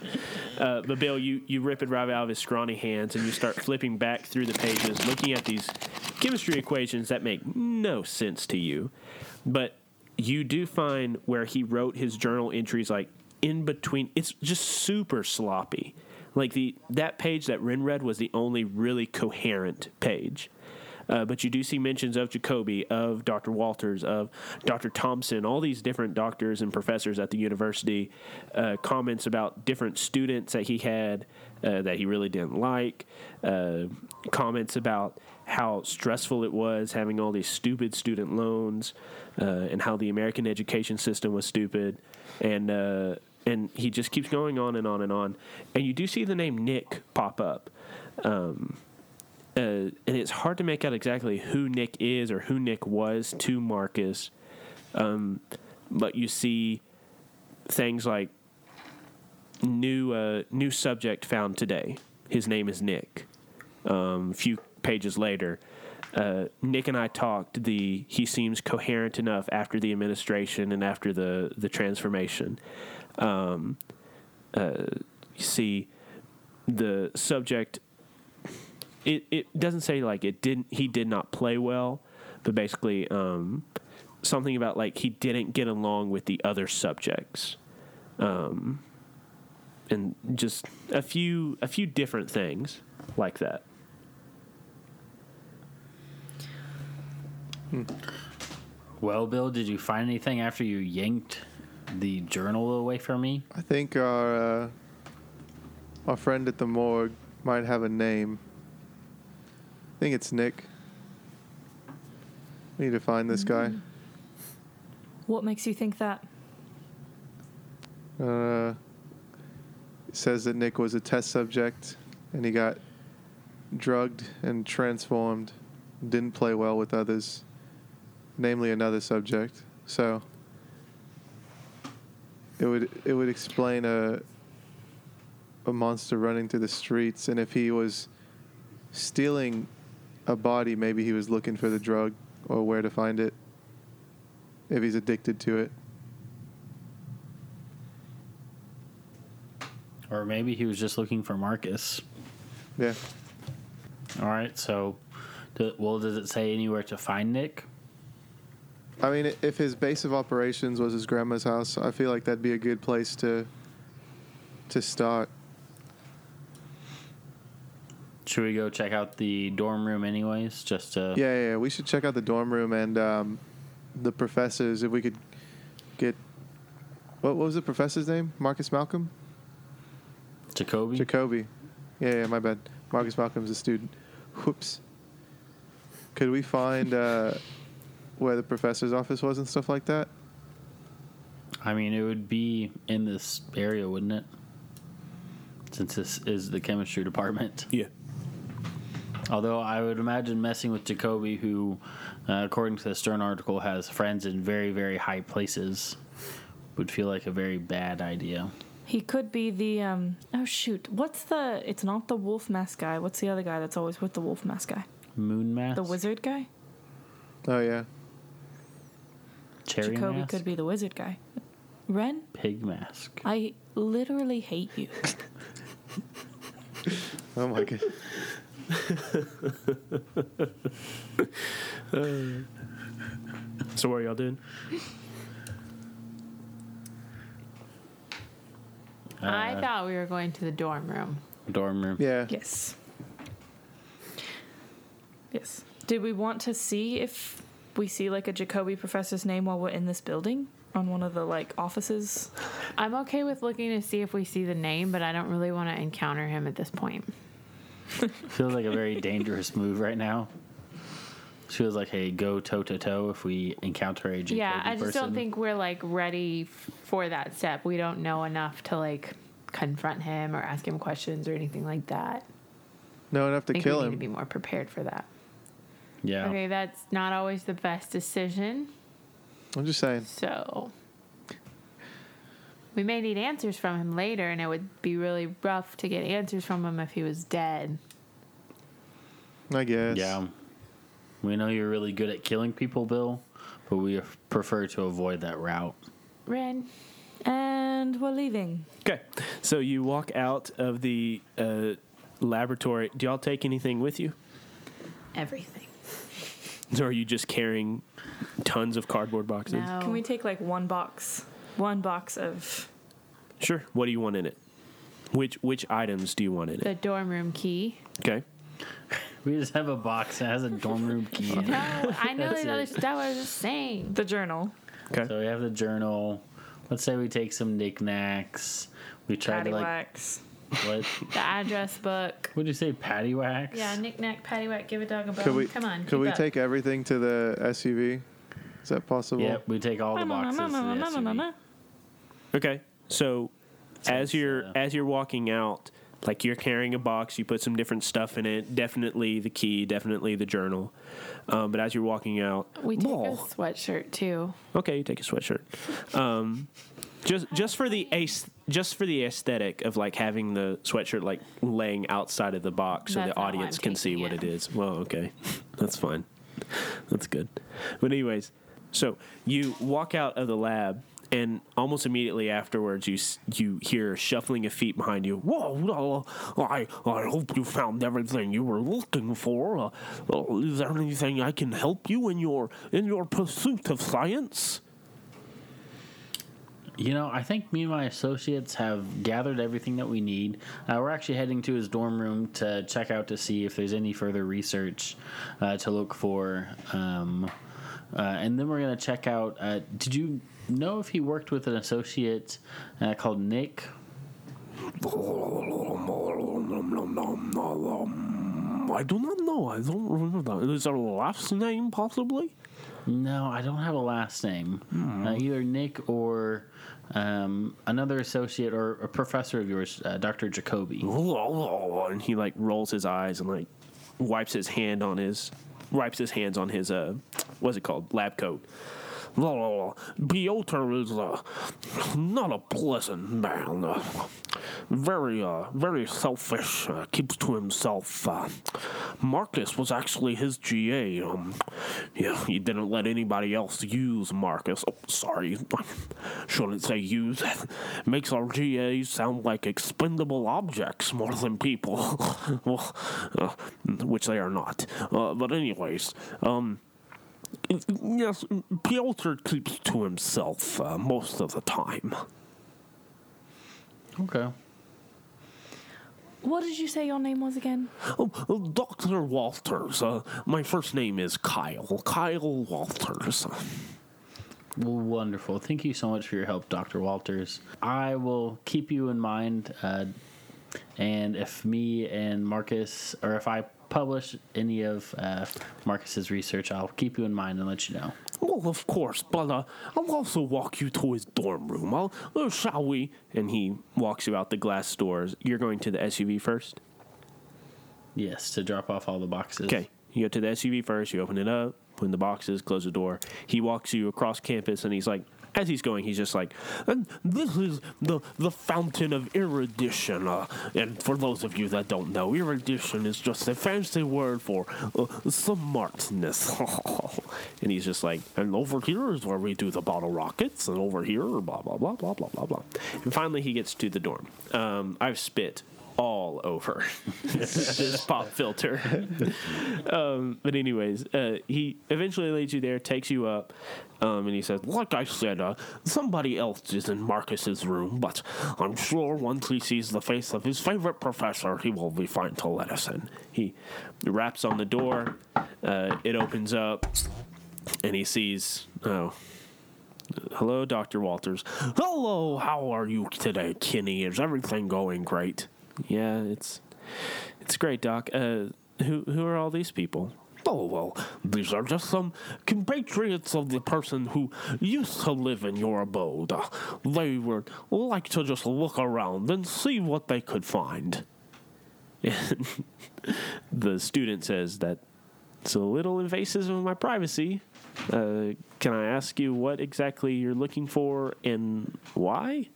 Uh, but Bill, you, you rip it right out of his scrawny hands, and you start flipping back through the pages, looking at these chemistry equations that make no sense to you. But you do find where he wrote his journal entries, like in between. It's just super sloppy. Like the that page that Wren read was the only really coherent page. Uh, but you do see mentions of Jacoby, of Doctor Walters, of Doctor Thompson, all these different doctors and professors at the university, uh, comments about different students that he had uh, that he really didn't like, uh, comments about how stressful it was having all these stupid student loans uh, and how the American education system was stupid. And uh, and he just keeps going on and on and on. And you do see the name Nick pop up. Um Uh, and it's hard to make out exactly who Nick is or who Nick was to Marcus. Um, but you see things like new uh, new subject found today. His name is Nick. Um, a few pages later, uh, Nick and I talked. The he seems coherent enough after the administration and after the, the transformation. Um, uh, you see the subject... It, it doesn't say like it didn't. He did not play well, but basically um, something about like he didn't get along with the other subjects, um, and just a few a few different things like that. Hmm. Well, Bill, did you find anything after you yanked the journal away from me? I think our uh, our friend at the morgue might have a name. I think it's Nick. We need to find this guy. What makes you think that? Uh, it says that Nick was a test subject, and he got drugged and transformed, didn't play well with others, namely another subject. So it would it would explain a a monster running through the streets, and if he was stealing a body, maybe he was looking for the drug or where to find it if he's addicted to it. Or maybe he was just looking for Marcus. Yeah. All right, so, well, does it say anywhere to find Nick? I mean, if his base of operations was his grandma's house, I feel like that'd be a good place to to start. Should we go check out the dorm room anyways? Just to yeah, yeah, yeah. We should check out the dorm room and um, the professors. If we could get... What, what was the professor's name? Marcus Malcolm? Jacoby? Jacoby. Yeah, yeah, my bad. Marcus Malcolm's a student. Whoops. Could we find uh, where the professor's office was and stuff like that? I mean, it would be in this area, wouldn't it? Since this is the chemistry department. Yeah. Although I would imagine messing with Jacoby, who, uh, according to the Stern article, has friends in very, very high places, would feel like a very bad idea. He could be the, um, oh, shoot. What's the, it's not the wolf mask guy. What's the other guy that's always with the wolf mask guy? Moon mask? The wizard guy? Oh, yeah. Cherry Jacoby mask? Could be the wizard guy. Wren? Pig mask. I literally hate you. Oh, my God. So what are y'all doing? Uh, I thought we were going to the dorm room. Dorm room. Yeah. Yes. Yes. Did we want to see if we see, like, a Jacoby professor's name while we're in this building? On one of the, like, offices? I'm okay with looking to see if we see the name, but I don't really want to encounter him at this point. Feels like a very dangerous move right now. She was like, hey, go toe-to-toe if we encounter a Jacoby person. Yeah, I just person. don't think we're, like, ready for that step. We don't know enough to, like, confront him or ask him questions or anything like that. No, enough to kill him. I think we need to be more prepared for that. Yeah. Okay, that's not always the best decision. I'm just saying. So, we may need answers from him later, and it would be really rough to get answers from him if he was dead. I guess. Yeah. We know you're really good at killing people, Bill, but we prefer to avoid that route. Ren, and we're leaving. Okay. So you walk out of the uh, laboratory. Do y'all take anything with you? Everything. So are you just carrying tons of cardboard boxes? No. Can we take, like, one box? One box of... Sure. What do you want in it? Which which items do you want in it? The dorm room key. Okay. We just have a box that has a dorm room key in it. No, I know there's other stuff I was just saying. The journal. Okay. So we have the journal. Let's say we take some knickknacks. We try patty to like wax. What? The address book. What'd you say, patty wax? Yeah, knickknack, patty wax, give a dog a bone. Could we, Come on. Could we up. take everything to the S U V? Is that possible? Yeah, we take all the boxes to the S U V. Okay. So as you're as you're walking out, like, you're carrying a box, you put some different stuff in it, definitely the key, definitely the journal. Um, but as you're walking out... We take oh. a sweatshirt, too. Okay, you take a sweatshirt. Um, just just for the ace, just for the aesthetic of, like, having the sweatshirt, like, laying outside of the box so that's the audience can see what it is. Well, okay. That's fine. That's good. But anyways, so you walk out of the lab... And almost immediately afterwards, you you hear shuffling of feet behind you. Whoa! Uh, I I hope you found everything you were looking for. Uh, uh, is there anything I can help you in your in your pursuit of science? You know, I think me and my associates have gathered everything that we need. Uh, we're actually heading to his dorm room to check out to see if there's any further research uh, to look for. Um, uh, and then we're gonna check out. Uh, did you? Know if he worked with an associate uh, called Nick? I do not know. I don't remember that. Is there a last name, possibly? No, I don't have a last name. Hmm. Uh, either Nick or um, another associate or a professor of yours, uh, Doctor Jacoby. And he, like, rolls his eyes and, like, wipes his hand on his... Wipes his hands on his, uh, what's it called? Lab coat. Piotr is uh, not a pleasant man. Uh, very, uh, very selfish. Uh, keeps to himself. Uh, Marcus was actually his G A. Um, yeah, he didn't let anybody else use Marcus. Oh, sorry, shouldn't say use. Makes our G As sound like expendable objects more than people, well, uh, which they are not. Uh, but anyways, um. Yes, Piotr keeps to himself uh, most of the time. Okay. What did you say your name was again? Oh, oh Doctor Walters. Uh, my first name is Kyle. Kyle Walters. Wonderful. Thank you so much for your help, Doctor Walters. I will keep you in mind, uh, and if me and Marcus, or if I... publish any of uh, Marcus's research, I'll keep you in mind and let you know. Well, of course, but uh, I'll also walk you to his dorm room. I'll, uh, shall we? And he walks you out the glass doors. You're going to the S U V first? Yes, to drop off all the boxes. Okay, you go to the S U V first, you open it up, put in the boxes, close the door. He walks you across campus, and he's like, as he's going, he's just like, and this is the, the fountain of erudition. Uh, and for those of you that don't know, erudition is just a fancy word for uh, smartness. And he's just like, and over here is where we do the bottle rockets, and over here, blah, blah, blah, blah, blah, blah, blah. And finally, he gets to the dorm. Um, I've spit all over this pop filter. Um, but anyways, uh, he eventually leads you there, takes you up, um, and he says, like I said, uh, somebody else is in Marcus's room, but I'm sure once he sees the face of his favorite professor, he will be fine to let us in. He raps on the door. Uh, it opens up, and he sees... oh. Hello, Doctor Walters. Hello, how are you today, Kenny? Is everything going great? Yeah, it's it's great, Doc. Uh, who who are all these people? Oh, well, these are just some compatriots of the person who used to live in your abode. Uh, they would like to just look around and see what they could find. And the student says that it's a little invasive of my privacy. Uh, can I ask you what exactly you're looking for and why?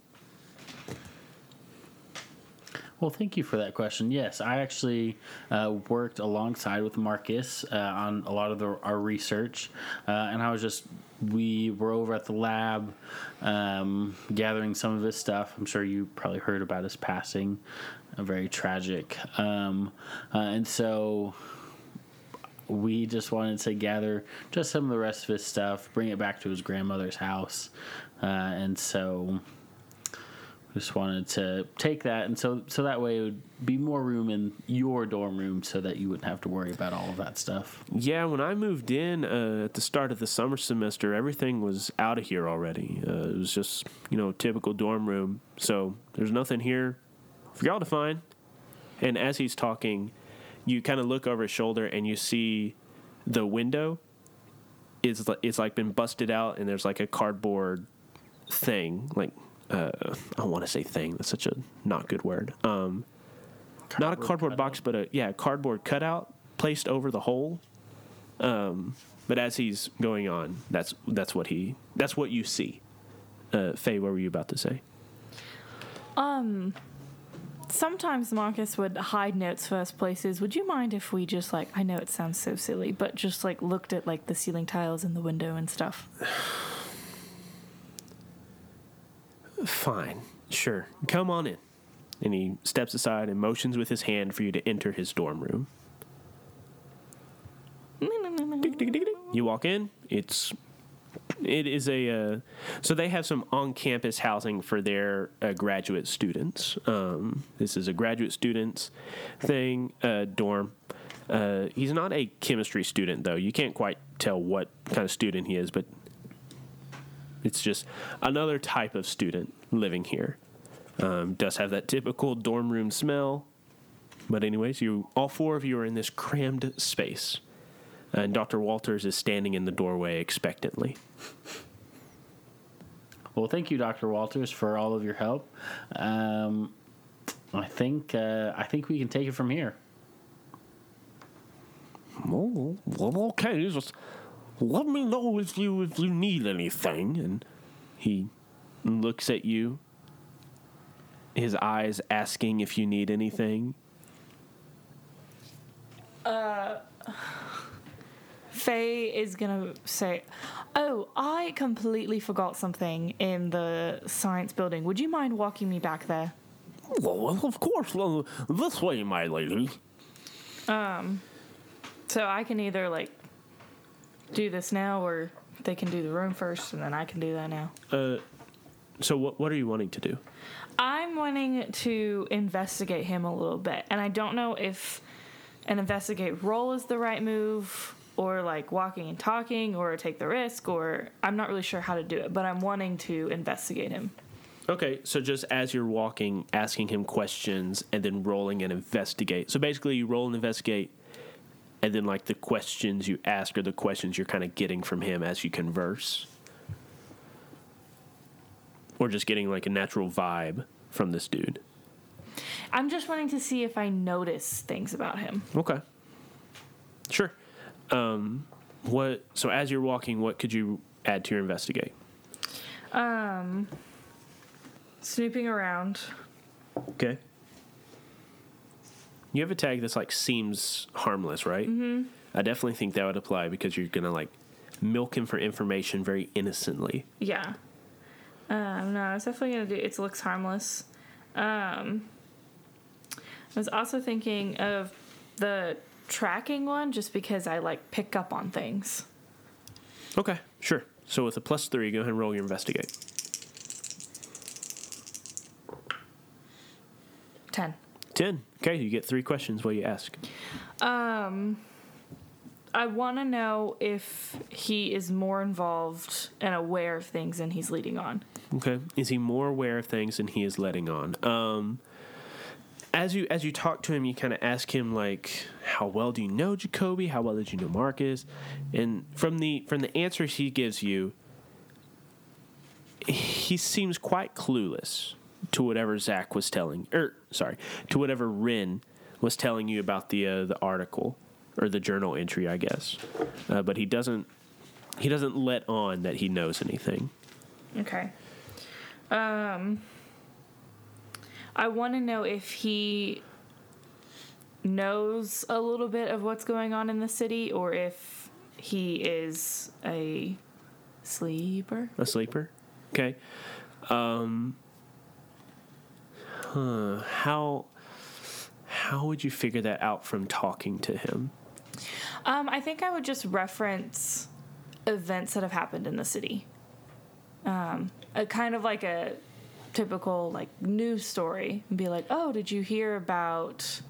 Well, thank you for that question. Yes, I actually uh, worked alongside with Marcus uh, on a lot of the, our research, uh, and I was just, we were over at the lab um, gathering some of his stuff. I'm sure you probably heard about his passing, uh, very tragic. Um, uh, and so... we just wanted to gather just some of the rest of his stuff, bring it back to his grandmother's house. Uh, and so just wanted to take that. And so, so that way it would be more room in your dorm room so that you wouldn't have to worry about all of that stuff. Yeah, when I moved in uh, at the start of the summer semester, everything was out of here already. Uh, it was just, you know, typical dorm room. So there's nothing here for y'all to find. And as he's talking... you kind of look over his shoulder and you see the window is it's like been busted out and there's like a cardboard thing, like uh, I want to say thing. That's such a not good word. Um, not a cardboard box, but a yeah, cardboard cutout placed over the hole. Um, but as he's going on, that's that's what he that's what you see. Uh, Faye, what were you about to say? Um. Sometimes Marcus would hide notes for us places. Would you mind if we just, like, I know it sounds so silly, but just, like, looked at, like, the ceiling tiles and the window and stuff? Fine. Sure. Come on in. And he steps aside and motions with his hand for you to enter his dorm room. You walk in. It's... It is a uh, so they have some on-campus housing for their uh, graduate students. Um, this is a graduate students thing uh, dorm. Uh, he's not a chemistry student though. You can't quite tell what kind of student he is, but it's just another type of student living here. Um, does have that typical dorm room smell, but anyways, you all four of you are in this crammed space. And Doctor Walters is standing in the doorway expectantly. Well, thank you, Doctor Walters, for all of your help. Um, I think uh, I think we can take it from here. Well, okay. Just let me know if you if you need anything. And he looks at you, his eyes asking if you need anything. Uh. Faye is going to say, oh, I completely forgot something in the science building. Would you mind walking me back there? Well, of course. Well, this way, my lady. Um, so I can either, like, do this now or they can do the room first and then I can do that now. Uh, so what, what are you wanting to do? I'm wanting to investigate him a little bit. And I don't know if an investigate role is the right move, or like walking and talking, or take the risk, or I'm not really sure how to do it, but I'm wanting to investigate him. Okay, so just as you're walking, asking him questions, and then rolling and investigate. So basically you roll and investigate, and then like the questions you ask are the questions you're kind of getting from him as you converse. Or just getting like a natural vibe from this dude. I'm just wanting to see if I notice things about him. Okay. Sure. Um, what, so as you're walking, what could you add to your investigate? Um, snooping around. Okay. You have a tag that's like seems harmless, right? Mm-hmm. I definitely think that would apply because you're going to like milk him for information very innocently. Yeah. Um, no, it's definitely going to do, it looks harmless. Um, I was also thinking of the tracking one just because I, like, pick up on things. Okay, sure. So with a plus three, go ahead and roll your investigate. Ten. Ten. Okay, you get three questions. What do you ask? Um, I want to know if he is more involved and aware of things than he's leading on. Okay. Is he more aware of things than he is letting on? Um, as you as you talk to him, you kind of ask him, like, how well do you know Jacoby? How well did you know Marcus? And from the from the answers he gives you, he seems quite clueless to whatever Zach was telling, or sorry, to whatever Wren was telling you about the uh, the article or the journal entry, I guess. Uh, but he doesn't he doesn't let on that he knows anything. Okay. Um, I want to know if he knows a little bit of what's going on in the city, or if he is a sleeper. A sleeper? Okay. Um, huh. How how would you figure that out from talking to him? Um, I think I would just reference events that have happened in the city. Um, a kind of like a typical like news story, and be like, "Oh, did you hear about?"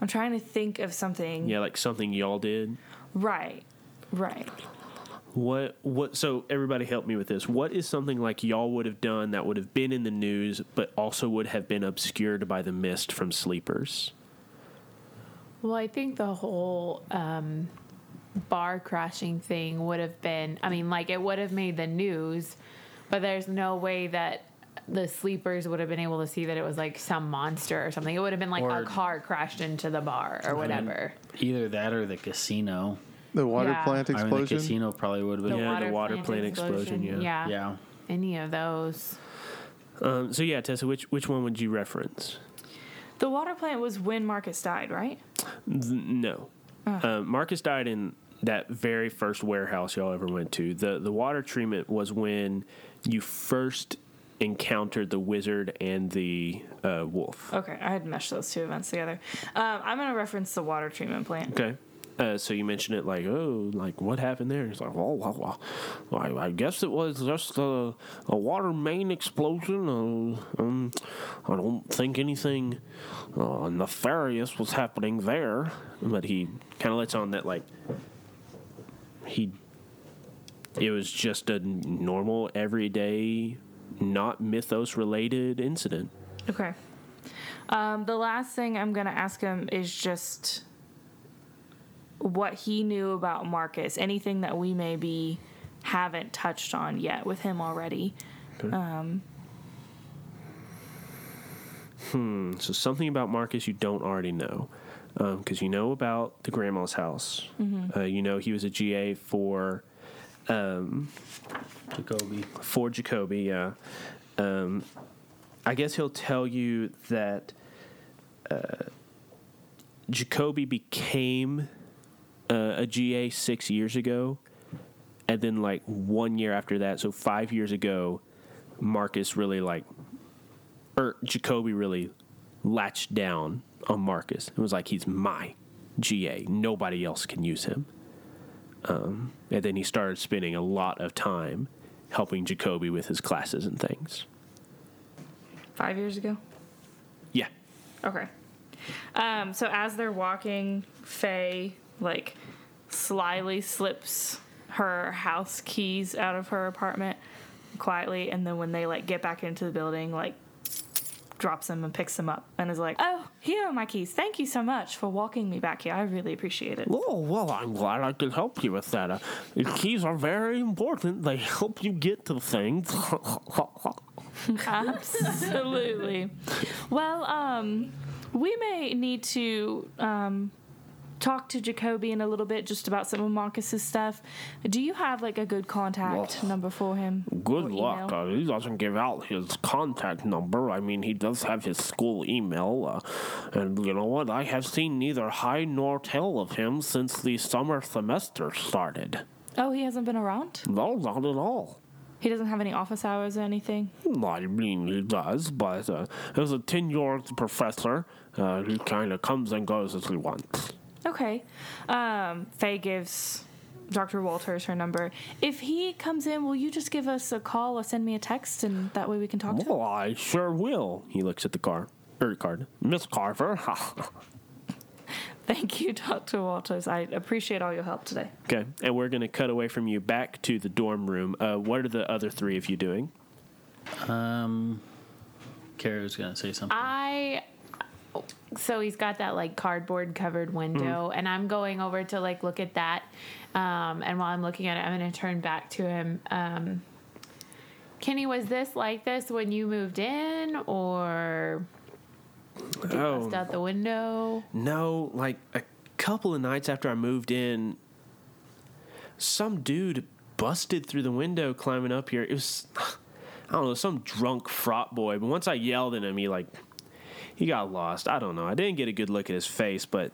I'm trying to think of something. Yeah, like something y'all did. Right, right. What? What? So everybody, help me with this. What is something like y'all would have done that would have been in the news, but also would have been obscured by the mist from sleepers? Well, I think the whole um, bar crashing thing would have been. I mean, like it would have made the news. But there's no way that the sleepers would have been able to see that it was, like, some monster or something. It would have been, like, or a car crashed into the bar or whatever. I mean, either that or the casino. The water yeah. plant explosion? I mean, the casino probably would have been. The yeah, water the water plant, plant explosion. explosion, yeah. Yeah. Yeah. Any of those. Um, so, yeah, Tessa, which, which one would you reference? The water plant was when Marcus died, right? No. Oh. Uh, Marcus died in that very first warehouse y'all ever went to. The the water treatment was when you first encountered the wizard and the uh, wolf. Okay, I had meshed those two events together. Um, I'm going to reference the water treatment plant. Okay. Uh, so you mentioned it like, oh, like what happened there? And it's like, well, well, well I, I guess it was just a, a water main explosion. Uh, um, I don't think anything uh, nefarious was happening there. But he kind of lets on that, like, he... it was just a normal, everyday, not Mythos-related incident. Okay. Um, the last thing I'm going to ask him is just what he knew about Marcus, anything that we maybe haven't touched on yet with him already. Okay. Um, hmm, so something about Marcus you don't already know, because um, you know about the grandma's house. Mm-hmm. Uh, you know he was a G A for... Um, Jacoby. For Jacoby, yeah. Um, I guess he'll tell you that uh, Jacoby became uh, a G A six years ago, and then like one year after that, so five years ago, Marcus really like, or Jacoby really latched down on Marcus. It was like, he's my G A. Nobody else can use him. Um, and then he started spending a lot of time helping Jacoby with his classes and things. Five years ago? Yeah. Okay. Um, so as they're walking, Faye, like, slyly slips her house keys out of her apartment quietly, and then when they, like, get back into the building, like, drops them and picks them up and is like, oh, here are my keys. Thank you so much for walking me back here. I really appreciate it. Oh, well, I'm glad I could help you with that. Uh, the keys are very important. They help you get to things. Absolutely. Well, um, we may need to um, talk to Jacoby in a little bit just about some of Marcus's stuff. Do you have, like, a good contact well, number for him? Good luck. Uh, he doesn't give out his contact number. I mean, he does have his school email. Uh, and you know what? I have seen neither high nor tail of him since the summer semester started. Oh, he hasn't been around? No, not at all. He doesn't have any office hours or anything? I mean, he does, but uh, there's a tenured professor uh, who kind of comes and goes as he wants. Okay. Um, Faye gives Doctor Walters her number. If he comes in, will you just give us a call or send me a text, and that way we can talk well, to him? Well, I sure will. He looks at the car. Er, card. Miss Carver. Thank you, Doctor Walters. I appreciate all your help today. Okay, and we're going to cut away from you back to the dorm room. Uh, what are the other three of you doing? Um, Kara was going to say something. I... So he's got that, like, cardboard-covered window, mm. and I'm going over to, like, look at that. Um, and while I'm looking at it, I'm going to turn back to him. Um, Kenny, was this like this when you moved in, or... Did you oh. bust out the window? No, like a couple of nights after I moved in, some dude busted through the window climbing up here. It was, I don't know, some drunk frat boy. But once I yelled at him, he like, he got lost. I don't know. I didn't get a good look at his face, but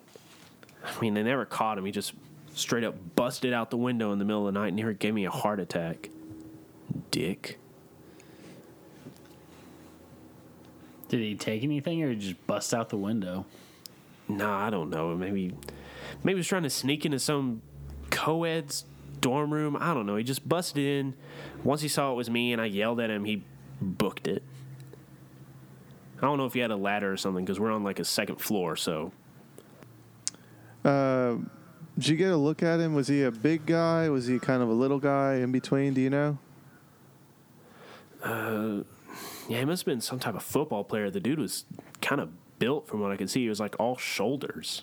I mean, they never caught him. He just straight up busted out the window in the middle of the night and near gave me a heart attack. Dick. Did he take anything, or just bust out the window? Nah, I don't know. Maybe, maybe he was trying to sneak into some co-ed's dorm room. I don't know. He just busted in. Once he saw it was me and I yelled at him, he booked it. I don't know if he had a ladder or something, because we're on like a second floor. So, uh, did you get a look at him? Was he a big guy? Was he kind of a little guy in between? Do you know? Uh. Yeah, he must have been some type of football player. The dude was kind of built from what I could see. He was, like, all shoulders.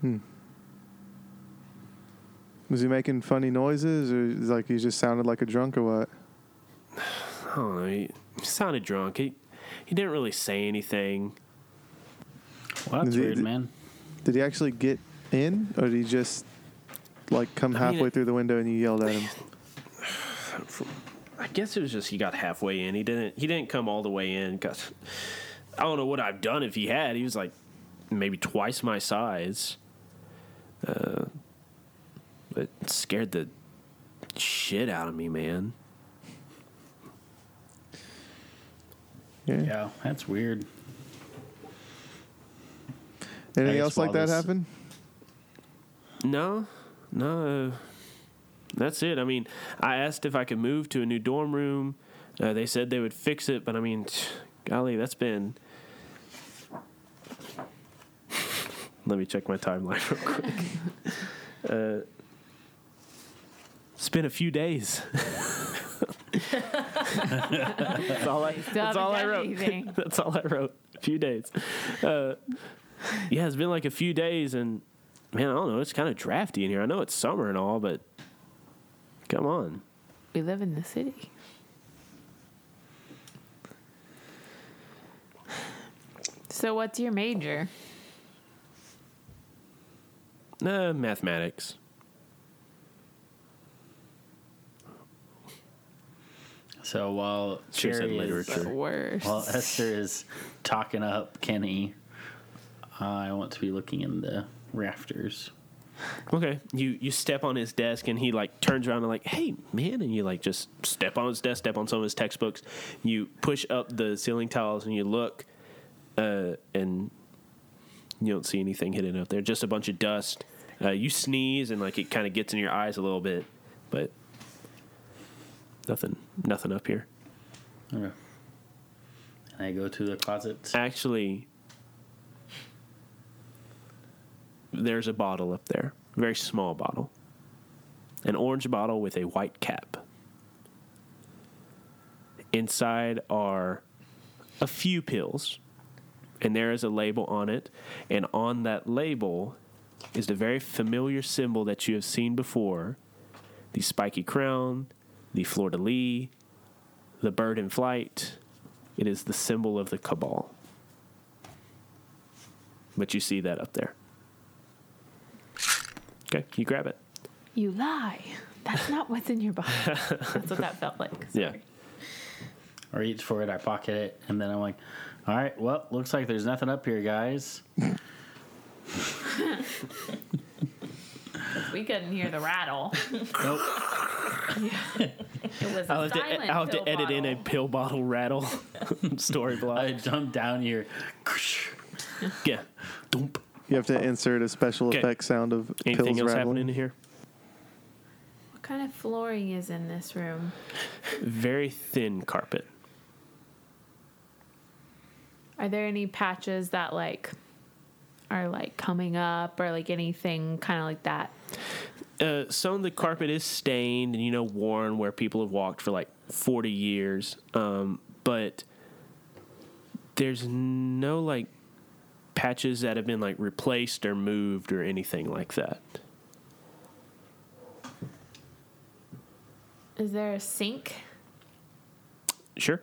Hmm. Was he making funny noises, or, like, he just sounded like a drunk or what? I don't know. He sounded drunk. He he didn't really say anything. Well, that's weird, man. Did he actually get in, or did he just, like, come halfway through the window and you yelled at him? I guess it was just he got halfway in. He didn't He didn't come all the way in. Cause I don't know what I've done if he had. He was like maybe twice my size. Uh, it scared the shit out of me, man. Yeah, yeah that's weird. Anything else like that happen? No, no. That's it. I mean, I asked if I could move to a new dorm room. Uh, they said they would fix it, but I mean, tch, golly, that's been... Let me check my timeline real quick. Uh, it's been a few days. That's all I, that's all I wrote. That's all I wrote. A few days. Uh, yeah, it's been like a few days, and man, I don't know. It's kind of drafty in here. I know it's summer and all, but... Come on. We live in the city. So what's your major? Uh, mathematics. So while Sherry is while Esther is talking up Kenny, I want to be looking in the rafters. Okay, you you step on his desk, and he, like, turns around and, like, hey, man, and you, like, just step on his desk, step on some of his textbooks. You push up the ceiling tiles, and you look, uh, and you don't see anything hidden up there, just a bunch of dust. Uh, you sneeze, and, like, it kind of gets in your eyes a little bit, but nothing, nothing up here. Okay. And I go to the closet. Actually... There's a bottle up there, a very small bottle, an orange bottle with a white cap. Inside are a few pills, and there is a label on it, and on that label is the very familiar symbol that you have seen before, the spiky crown, the fleur-de-lis, the bird in flight. It is the symbol of the Cabal. But you see that up there. Okay, you grab it. You lie. That's not what's in your body. That's what that felt like. Sorry. Yeah. I reach for it, I pocket it, and then I'm like, all right, well, looks like there's nothing up here, guys. We couldn't hear the rattle. Nope. Yeah. It was I'll have to, I'll have to edit bottle. in a pill bottle rattle story block. I jump down here. Yeah. You have to insert a special okay. effect sound of Anything pills rattling. Anything else happening in here? What kind of flooring is in this room? Very thin carpet. Are there any patches that, like, are, like, coming up or, like, anything kind of like that? Uh, some of the carpet is stained and, you know, worn where people have walked for, like, forty years. Um, but there's no, like, patches that have been, like, replaced or moved or anything like that. Is there a sink? Sure.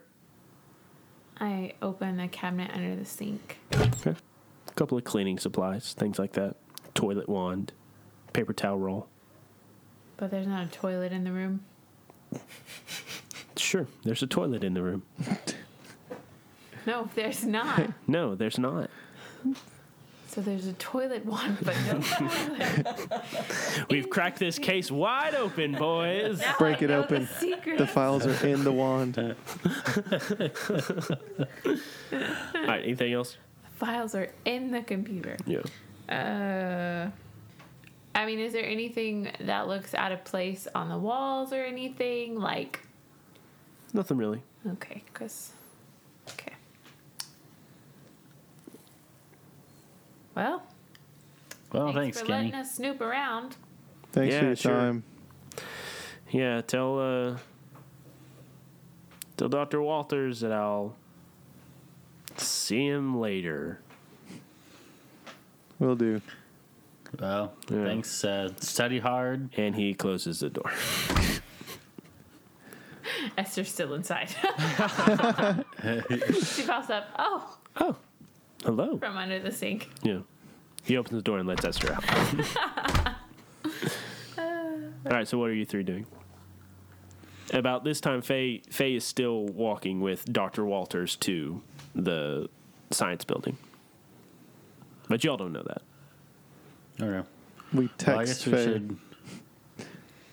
I open the cabinet under the sink. Okay. A couple of cleaning supplies, things like that. Toilet wand, paper towel roll. But there's not a toilet in the room? Sure, there's a toilet in the room. No, there's not. No, there's not. So there's a toilet wand, but no toilet. We've cracked this case wide open, boys. Now Break I it open. The, the files are in the wand. All right, anything else? The files are in the computer. Yeah. Uh, I mean, is there anything that looks out of place on the walls or anything? Like? Nothing really. Okay, because... Okay. Well, well, thanks, thanks for Kenny. letting us snoop around. Thanks yeah, for your sure. time. Yeah, tell uh, tell Doctor Walters that I'll see him later. Will do. Well, yeah. thanks. Uh, study hard. And he closes the door. Esther's still inside. She pops up. Oh. Oh. Hello. From under the sink. Yeah. He opens the door and lets Esther out. All right, so what are you three doing? About this time, Faye, Faye is still walking with Doctor Walters to the science building. But y'all don't know that. Okay. We text well, I guess Faye. We should...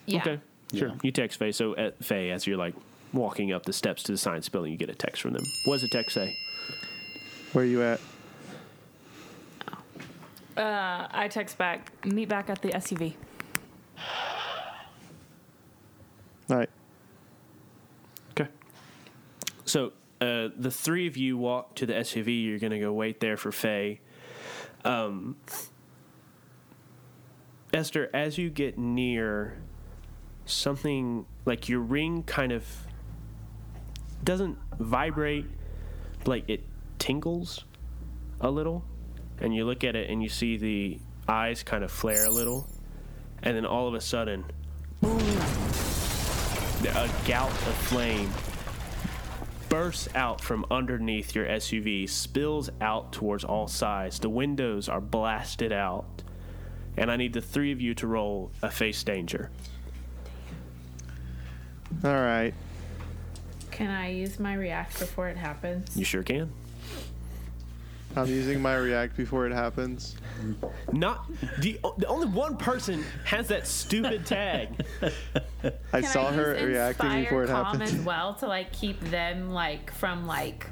Yeah. Okay, sure. Yeah. You text Faye. So, at Faye, as you're, like, walking up the steps to the science building, you get a text from them. What does the text say? Where are you at? Uh, I text back, meet back at the S U V. All right. Okay. So uh, the three of you walk to the S U V. You're going to go wait there for Faye. Um, Esther, as you get near, something like your ring kind of doesn't vibrate, like it tingles a little. And you look at it and you see the eyes kind of flare a little, and then all of a sudden, boom, a gout of flame bursts out from underneath your S U V, spills out towards all sides. The windows are blasted out, and I need the three of you to roll a face danger. All right. Can I use my react before it happens? You sure can. I'm using my react before it happens. Not the, the only one person has that stupid tag. I Can saw I her reacting before it happened as well to like keep them like from like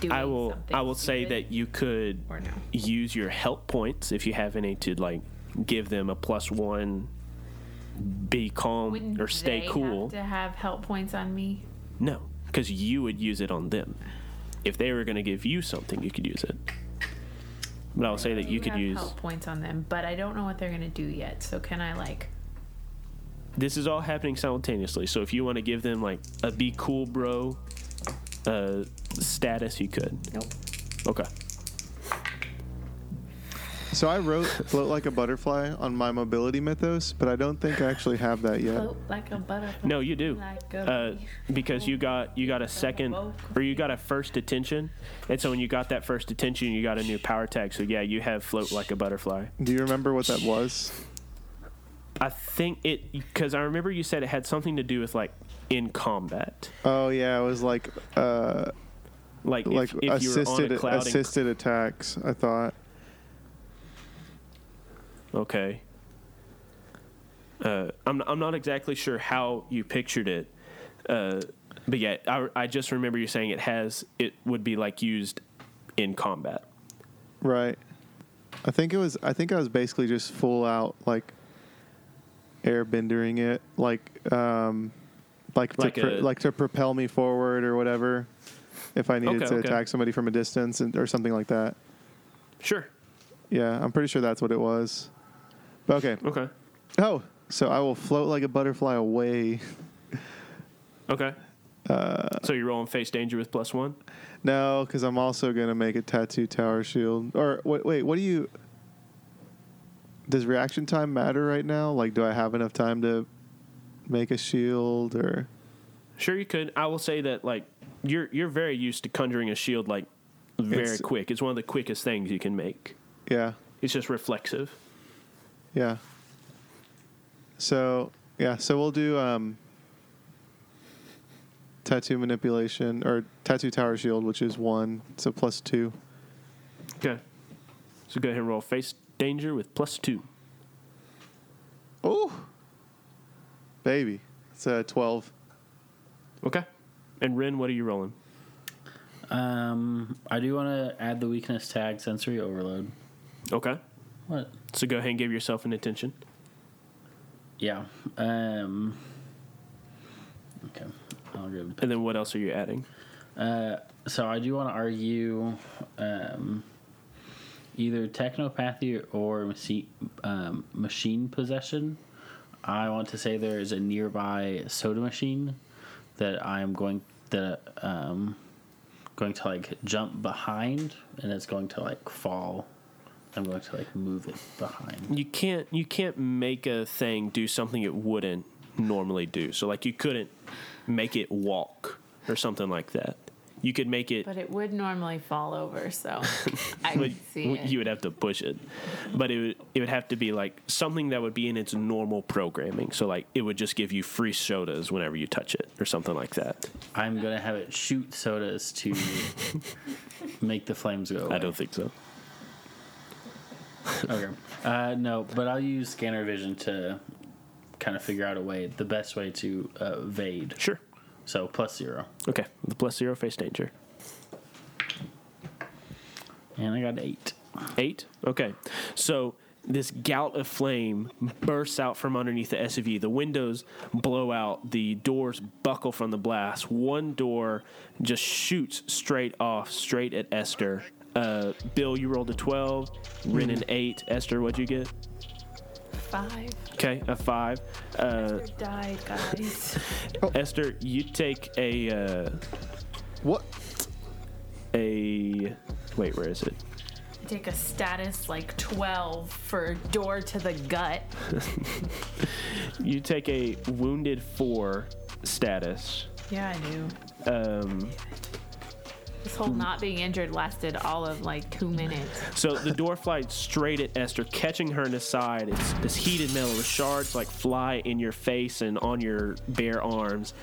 doing I will something I will stupid. Say that you could or no. use your help points if you have any to like give them a plus one. Be calm Wouldn't or stay cool. Have to have help points on me. No, because you would use it on them. If they were going to give you something, you could use it. But I'll say that you could use help points on them, but I don't know what they're going to do yet. So can I like? This is all happening simultaneously. So if you want to give them like a be cool bro uh, status, you could. Nope. Okay. So I wrote float like a butterfly on my mobility mythos, but I don't think I actually have that yet. Float like a butterfly. No, you do. Like uh, because you got you got a second or you got a first attention. And so when you got that first attention, you got a new power tag. So yeah, you have float like a butterfly. Do you remember what that was? I think it because I remember you said it had something to do with like in combat. Oh yeah, it was like uh like if, like if assisted you were on a assisted and, attacks, I thought. Okay. Uh, I'm I'm not exactly sure how you pictured it, Uh, but yeah, I, I just remember you saying it has, it would be like used in combat. Right. I think it was, I think I was basically just full out like airbendering it, like, um, like, like, to, a, pr- like to propel me forward or whatever. If I needed okay, to okay. attack somebody from a distance and, or something like that. Sure. Yeah, I'm pretty sure that's what it was. But okay. Okay. Oh, so I will float like a butterfly away. Okay. Uh, so you're rolling face danger with plus one? No, because I'm also going to make a tattoo tower shield. Or wait, wait, what do you... Does reaction time matter right now? Like, do I have enough time to make a shield or... Sure you could. I will say that, like, you're you're very used to conjuring a shield, like, very it's, quick. It's one of the quickest things you can make. Yeah. It's just reflexive. Yeah. So, yeah, so we'll do... Um, Tattoo manipulation, or tattoo tower shield, which is one, so plus two. Okay. So go ahead and roll face danger with plus two. Oh! Baby. It's a twelve. Okay. And Wren, what are you rolling? Um, I do want to add the weakness tag sensory overload. Okay. What? So go ahead and give yourself an attention. Yeah. Um... Okay. I'll go and then what else are you adding? Uh, so I do want to argue um, either technopathy or machi- um, machine possession. I want to say there is a nearby soda machine that I am going that um, going to like jump behind, and it's going to like fall. I'm going to like move it behind. You can't you can't make a thing do something it wouldn't normally do. So like you couldn't make it walk or something like that. You could make it, but it would normally fall over. So I could see you it. You would have to push it, but it would, it would have to be like something that would be in its normal programming. So like it would just give you free sodas whenever you touch it or something like that. I'm gonna have it shoot sodas to make the flames go away. I don't think so. Okay, uh, no, but I'll use scanner vision to kind of figure out a way, the best way to uh, evade. Sure. So plus zero. Okay. The plus zero face danger. And I got eight. Eight? Okay. So this gout of flame bursts out from underneath the S U V. The windows blow out. The doors buckle from the blast. One door just shoots straight off, straight at Esther. Uh, Bill, you rolled a twelve. Wren an eight. Esther, what'd you get? Five. Okay, a five. Uh, Esther died, guys. Oh. Esther, you take a uh, what? A wait, where is it? Take a status like twelve for door to the gut. You take a wounded four status. Yeah, I knew. Um. This whole not being injured lasted all of, like, two minutes. So the door flies straight at Esther, catching her in the side. It's this heated metal. The shards, like, fly in your face and on your bare arms.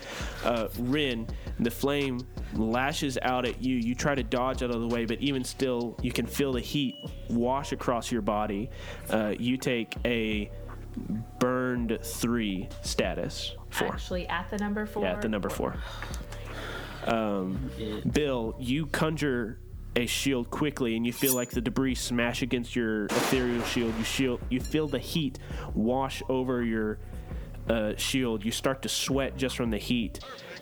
Uh, Wren, the flame lashes out at you. You try to dodge out of the way, but even still, you can feel the heat wash across your body. Uh, you take a burned three status. Four. Actually, at the number four? Yeah, at the number four. Um, Bill, you conjure a shield quickly, and you feel like the debris smash against your ethereal shield. You shield, you feel the heat wash over your uh, shield. You start to sweat just from the heat.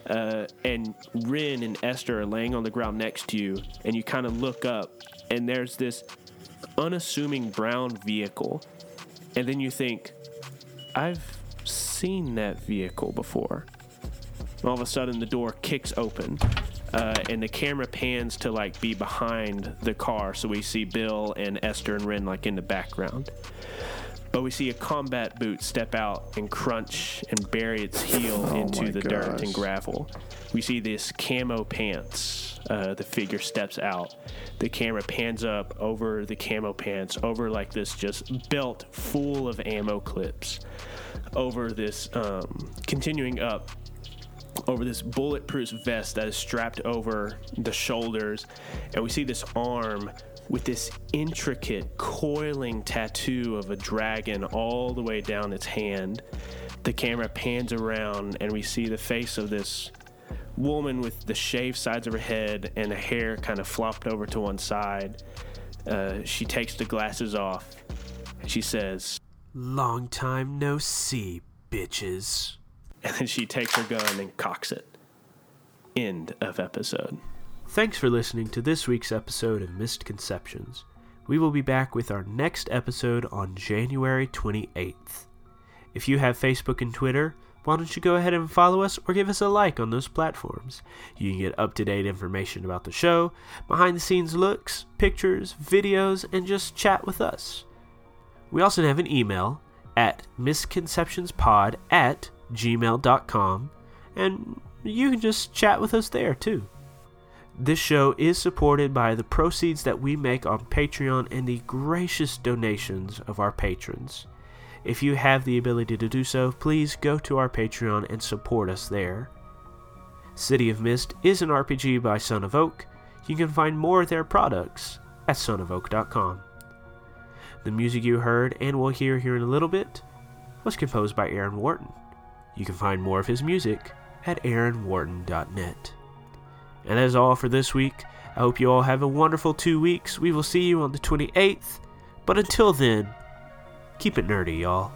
Uh, and Wren and Esther are laying on the ground next to you, and you kind of look up, and there's this unassuming brown vehicle. And then you think, I've seen that vehicle before. All of a sudden, the door kicks open, uh, and the camera pans to, like, be behind the car. So we see Bill and Esther and Wren, like, in the background. But we see a combat boot step out and crunch and bury its heel oh into the gosh. dirt and gravel. We see this camo pants. Uh, the figure steps out. The camera pans up over the camo pants, over, like, this just belt full of ammo clips, over this um, continuing up. Over this bulletproof vest that is strapped over the shoulders, and we see this arm with this intricate coiling tattoo of a dragon all the way down its hand. the camera pans around and we see the face of this woman with the shaved sides of her head and the hair kind of flopped over to one side. Uh, she takes the glasses off and she says, "Long time no see, bitches." And then she takes her gun and cocks it. End of episode. Thanks for listening to this week's episode of Misconceptions. We will be back with our next episode on January twenty-eighth. If you have Facebook and Twitter, why don't you go ahead and follow us or give us a like on those platforms? You can get up-to-date information about the show, behind-the-scenes looks, pictures, videos, and just chat with us. We also have an email at misconceptionspod at gmail dot com, and you can just chat with us there, too. This show is supported by the proceeds that we make on Patreon and the gracious donations of our patrons. If you have the ability to do so, please go to our Patreon and support us there. City of Mist is an R P G by Son of Oak. You can find more of their products at son of oak dot com. The music you heard and will hear here in a little bit was composed by Aaron Wharton. You can find more of his music at aaron wharton dot net. And that is all for this week. I hope you all have a wonderful two weeks. We will see you on the twenty-eighth. But until then, keep it nerdy, y'all.